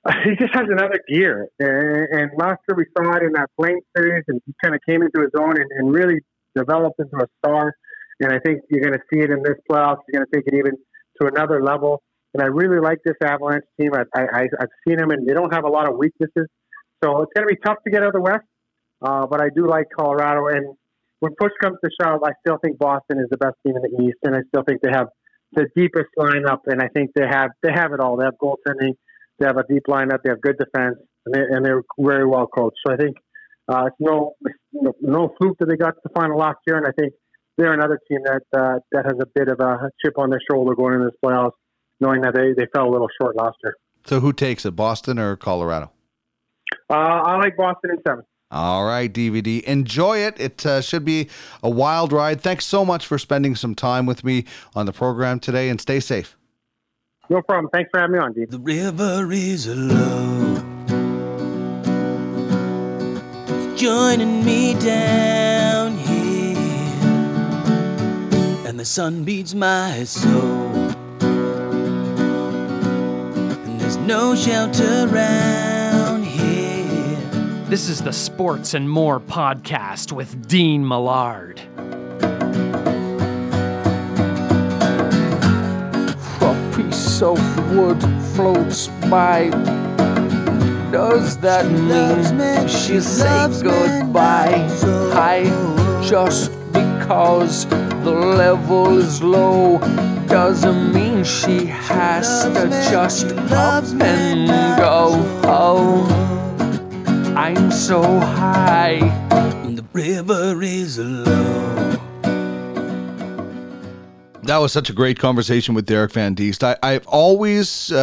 has another gear. And last year we saw it in that Flames series, and he kind of came into his own and really developed into a star. And I think you're going to see it in this playoffs. You're going to take it even to another level. And I really like this Avalanche team. I've seen them, and they don't have a lot of weaknesses. So it's going to be tough to get out of the West. But I do like Colorado, and when push comes to shove, I still think Boston is the best team in the East, and I still think they have the deepest lineup, and I think they have it all. They have goaltending, they have a deep lineup, they have good defense, and they're very well coached. So I think it's no fluke that they got to the final last year, and I think they're another team that has a bit of a chip on their shoulder going into this playoffs, knowing that they fell a little short last year. So who takes it, Boston or Colorado? I like Boston in 7. All right, DVD. Enjoy it. It should be a wild ride. Thanks so much for spending some time with me on the program today, and stay safe. No problem. Thanks for having me on, D. The river is alone. It's joining me down here, and the sun beats my soul, and there's no shelter around. This is the Sports and More podcast with Dean Millard. A piece of wood floats by. Does that mean she said goodbye? Hi, just because the level is low doesn't mean she has to just up and go. Oh. I'm so high, and the river is low. That was such a great conversation with Derek Van Diest. I've always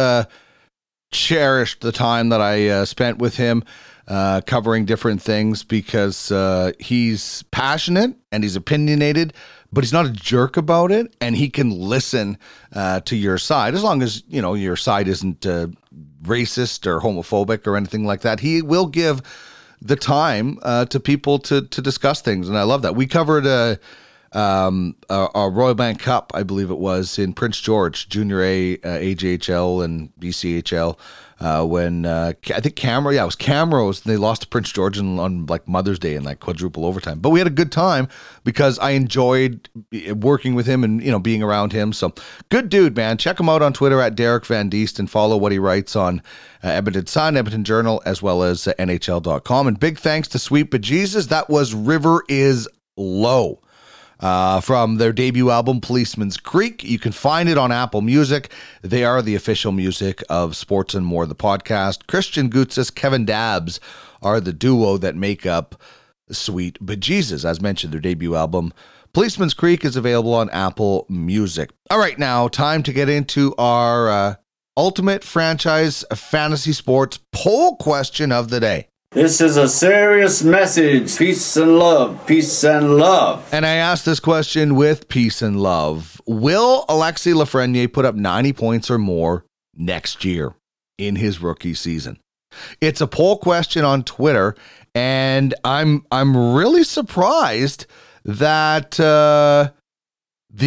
cherished the time that I spent with him covering different things, because he's passionate and he's opinionated, but he's not a jerk about it, and he can listen to your side, as long as your side isn't racist or homophobic or anything like that. He will give the time to people to discuss things, and I love that. We covered a Royal Bank Cup, I believe it was, in Prince George, Junior A, AJHL and BCHL, when I think Camrose, they lost to Prince George on like Mother's Day in like quadruple overtime. But we had a good time because I enjoyed working with him and being around him. So good dude, man. Check him out on Twitter at Derek Van Diest, and follow what he writes on Edmonton Sun, Edmonton Journal, as well as NHL.com. And big thanks to Sweet Bejesus. That was River Is Low, from their debut album, Policeman's Creek. You can find it on Apple Music. They are the official music of Sports and More, the podcast. Christian Gutzis, Kevin Dabbs are the duo that make up sweet bejesus. As mentioned, their debut album, Policeman's Creek, is available on Apple Music. All right, now time to get into our ultimate franchise fantasy sports poll question of the day. This is a serious message. Peace and love. Peace and love. And I asked this question with peace and love. Will Alexis Lafrenière put up 90 points or more next year in his rookie season? It's a poll question on Twitter, and I'm really surprised that the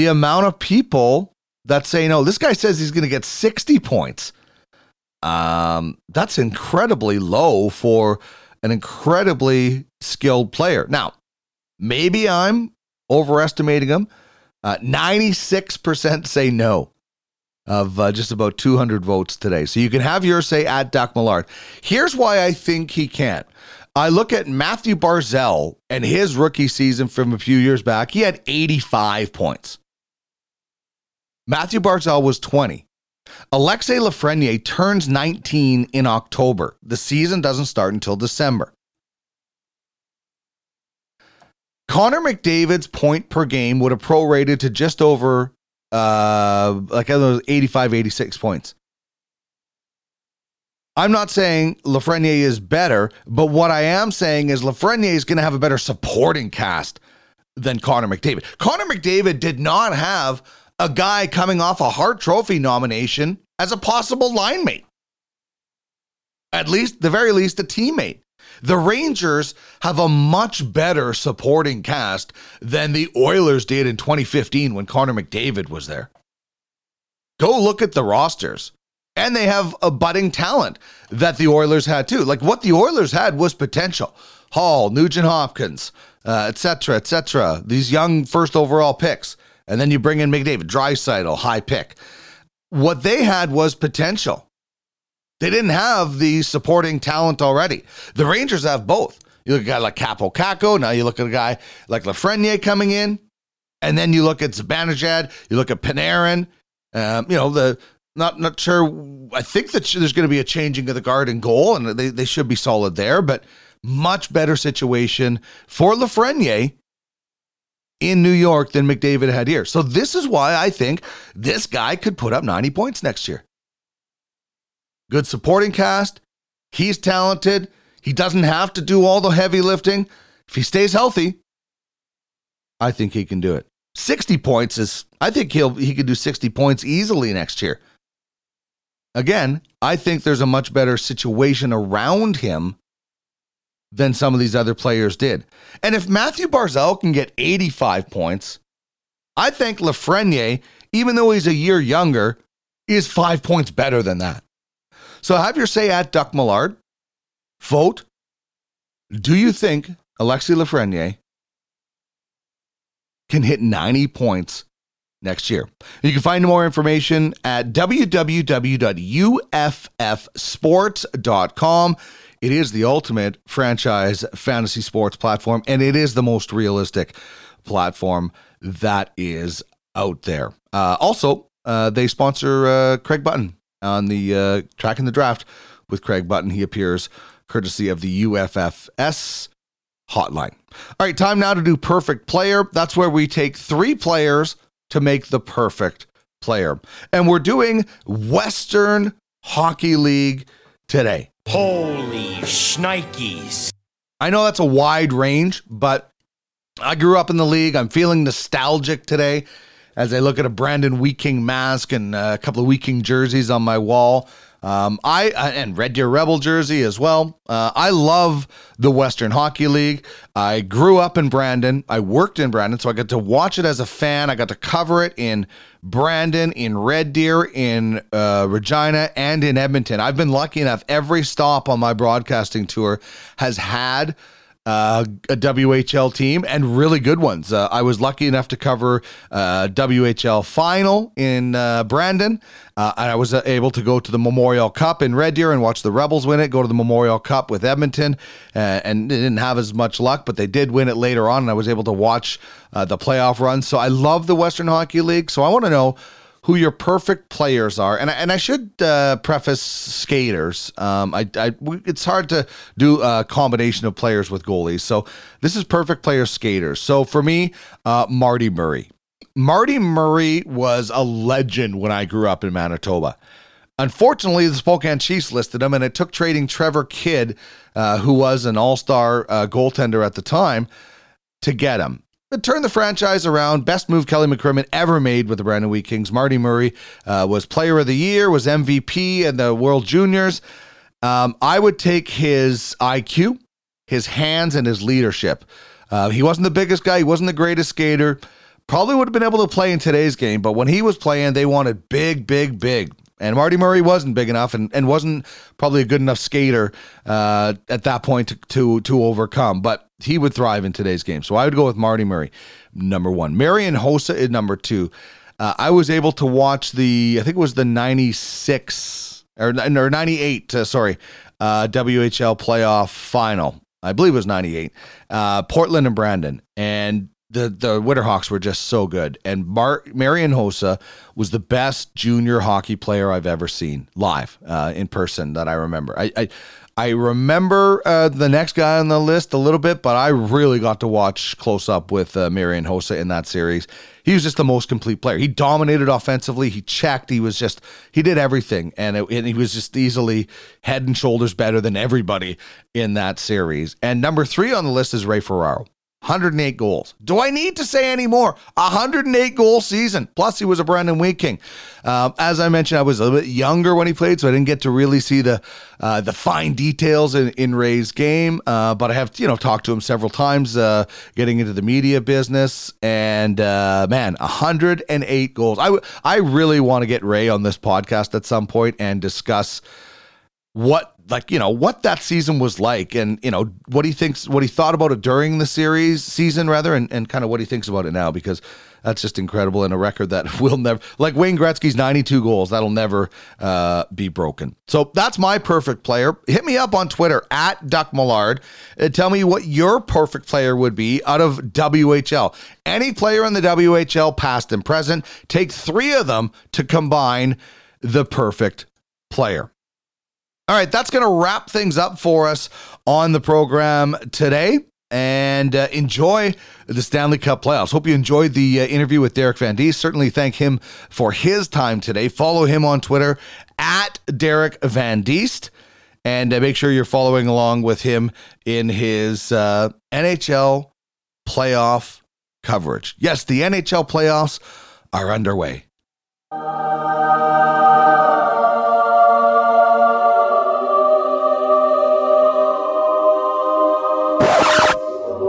amount of people that say no. This guy says he's going to get 60 points. That's incredibly low for an incredibly skilled player. Now, maybe I'm overestimating him. 96% say no of just about 200 votes today. So you can have your say at Doc Millard. Here's why I think he can't. I look at Matthew Barzal and his rookie season from a few years back. He had 85 points. Matthew Barzal was 20. Alexis Lafrenière turns 19 in October. The season doesn't start until December. Connor McDavid's point per game would have prorated to just over, like I don't know, 85, 86 points. I'm not saying Lafrenière is better, but what I am saying is Lafrenière is going to have a better supporting cast than Connor McDavid. Connor McDavid did not have a guy coming off a Hart Trophy nomination as a possible line mate. At least, the very least, a teammate. The Rangers have a much better supporting cast than the Oilers did in 2015 when Connor McDavid was there. Go look at the rosters. And they have a budding talent that the Oilers had too. Like, what the Oilers had was potential. Hall, Nugent Hopkins, et cetera, et cetera. These young first overall picks. And then you bring in McDavid, Draisaitl, high pick. What they had was potential. They didn't have the supporting talent already. The Rangers have both. You look at a guy like Capo Caco. Now you look at a guy like Lafrenière coming in. And then you look at Zibanejad. You look at Panarin. Not sure. I think that there's going to be a changing of the guard and goal, and they should be solid there. But much better situation for Lafrenière in New York than McDavid had here. So this is why I think this guy could put up 90 points next year. Good supporting cast. He's talented. He doesn't have to do all the heavy lifting. If he stays healthy, I think he can do it. 60 points is, I think he could do 60 points easily next year. Again, I think there's a much better situation around him than some of these other players did. And if Matthew Barzal can get 85 points, I think Lafrenière, even though he's a year younger, is 5 points better than that. So have your say at Duck Millard. Vote. Do you think Alexis Lafrenière can hit 90 points next year? You can find more information at www.uffsports.com. It is the ultimate franchise fantasy sports platform, and it is the most realistic platform that is out there. Also, they sponsor Craig Button on the Tracking the Draft with Craig Button. He appears courtesy of the UFFS hotline. All right, time now to do Perfect Player. That's where we take three players to make the perfect player. And we're doing Western Hockey League today. Holy shnikes. I know that's a wide range, but I grew up in the league. I'm feeling nostalgic today as I look at a Brandon Weeking mask and a couple of Weeking jerseys on my wall. And Red Deer Rebel jersey as well. I love the Western Hockey League. I grew up in Brandon. I worked in Brandon, so I got to watch it as a fan. I got to cover it in Brandon, in Red Deer, in Regina, and in Edmonton. I've been lucky enough. Every stop on my broadcasting tour has had a WHL team, and really good ones. I was lucky enough to cover WHL final in Brandon. And I was able to go to the Memorial Cup in Red Deer and watch the Rebels win it, go to the Memorial Cup with Edmonton, and they didn't have as much luck, but they did win it later on, and I was able to watch the playoff run. So I love the Western Hockey League. So I want to know, who your perfect players are. And I should preface skaters. It's hard to do a combination of players with goalies. So this is perfect player skaters. So for me, Marty Murray. Marty Murray was a legend when I grew up in Manitoba. Unfortunately, the Spokane Chiefs listed him, and it took trading Trevor Kidd, who was an all-star goaltender at the time, to get him. It turned the franchise around. Best move Kelly McCrimmon ever made with the Brandon Wheat Kings. Marty Murray was Player of the Year, was MVP in the World Juniors. I would take his IQ, his hands, and his leadership. He wasn't the biggest guy. He wasn't the greatest skater. Probably would have been able to play in today's game, but when he was playing, they wanted big, big, big. And Marty Murray wasn't big enough and wasn't probably a good enough skater at that point to overcome. But he would thrive in today's game. So I would go with Marty Murray, number one. Marian Hossa is number two. I was able to watch the 96 or 98, WHL playoff final. I believe it was 98, Portland and Brandon. And the Winterhawks were just so good. And Marian Hossa was the best junior hockey player I've ever seen live in person that I remember. I remember the next guy on the list a little bit, but I really got to watch close up with Marian Hossa in that series. He was just the most complete player. He dominated offensively. He checked. He did everything. And he was just easily head and shoulders better than everybody in that series. And number three on the list is Ray Ferraro. 108 goals. Do I need to say any more? 108 goal season. Plus, he was a Brandon Wheat King. As I mentioned, I was a little bit younger when he played, so I didn't get to really see the fine details in Ray's game. But I have talked to him several times, getting into the media business. And 108 goals. I really want to get Ray on this podcast at some point and discuss what that season was like, and what he thought about it during the season, and kind of what he thinks about it now, because that's just incredible, and a record that will never, like Wayne Gretzky's 92 goals, that'll never be broken. So that's my perfect player. Hit me up on Twitter @DuckMillard. Tell me what your perfect player would be out of WHL. Any player in the WHL, past and present. Take three of them to combine the perfect player. All right, that's going to wrap things up for us on the program today, and enjoy the Stanley Cup playoffs. Hope you enjoyed the interview with Derek Van Diest. Certainly thank him for his time today. Follow him on Twitter @DerekVanDiest, and make sure you're following along with him in his NHL playoff coverage. Yes, the NHL playoffs are underway.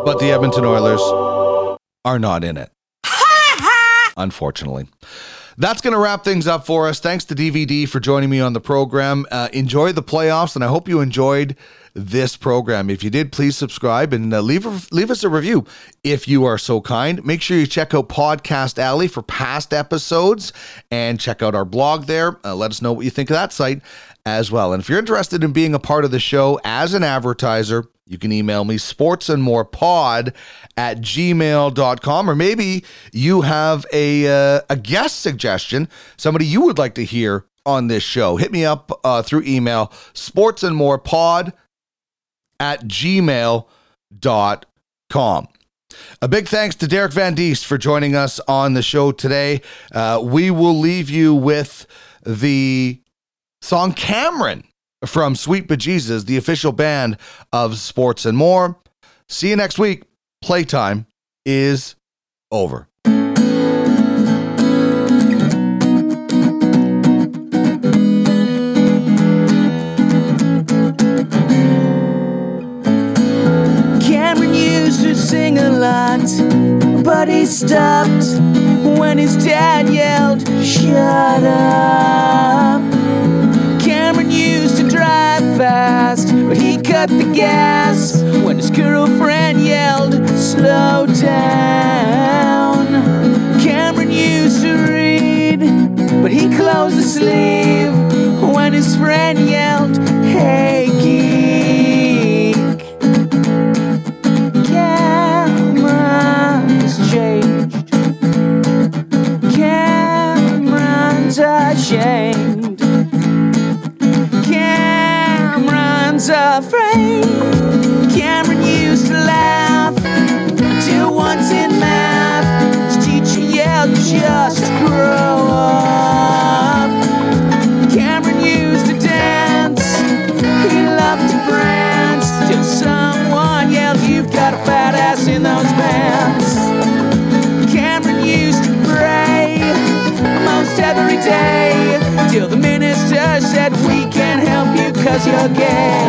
But the Edmonton Oilers are not in it, unfortunately. That's going to wrap things up for us. Thanks to DVD for joining me on the program. Enjoy the playoffs, and I hope you enjoyed this program. If you did, please subscribe and leave us a review if you are so kind. Make sure you check out Podcast Alley for past episodes, and check out our blog there. Let us know what you think of that site as well. And if you're interested in being a part of the show as an advertiser, you can email me sportsandmorepod @gmail.com, or maybe you have a guest suggestion, somebody you would like to hear on this show. Hit me up through email, sportsandmorepod @gmail.com. A big thanks to Derek Van Diest for joining us on the show today. We will leave you with the song Cameron from Sweet Bejesus, the official band of Sports and More. See you next week. Playtime is over. Cameron used to sing a lot, but he stopped when his dad yelled, "Shut up." Fast, but he cut the gas when his girlfriend yelled, "Slow down." Cameron used to read, but he closed the sleeve when his friend yelled, "Hey geek." Cameron's changed. Cameron ashamed. Cameron's afraid. Cameron used to laugh until once in math his teacher yelled, "Just grow up." Cameron used to dance. He loved to prance till someone yelled, "You've got a fat ass in those pants." Cameron used to pray most every day till the minister said, "We can't help you 'cause you're gay."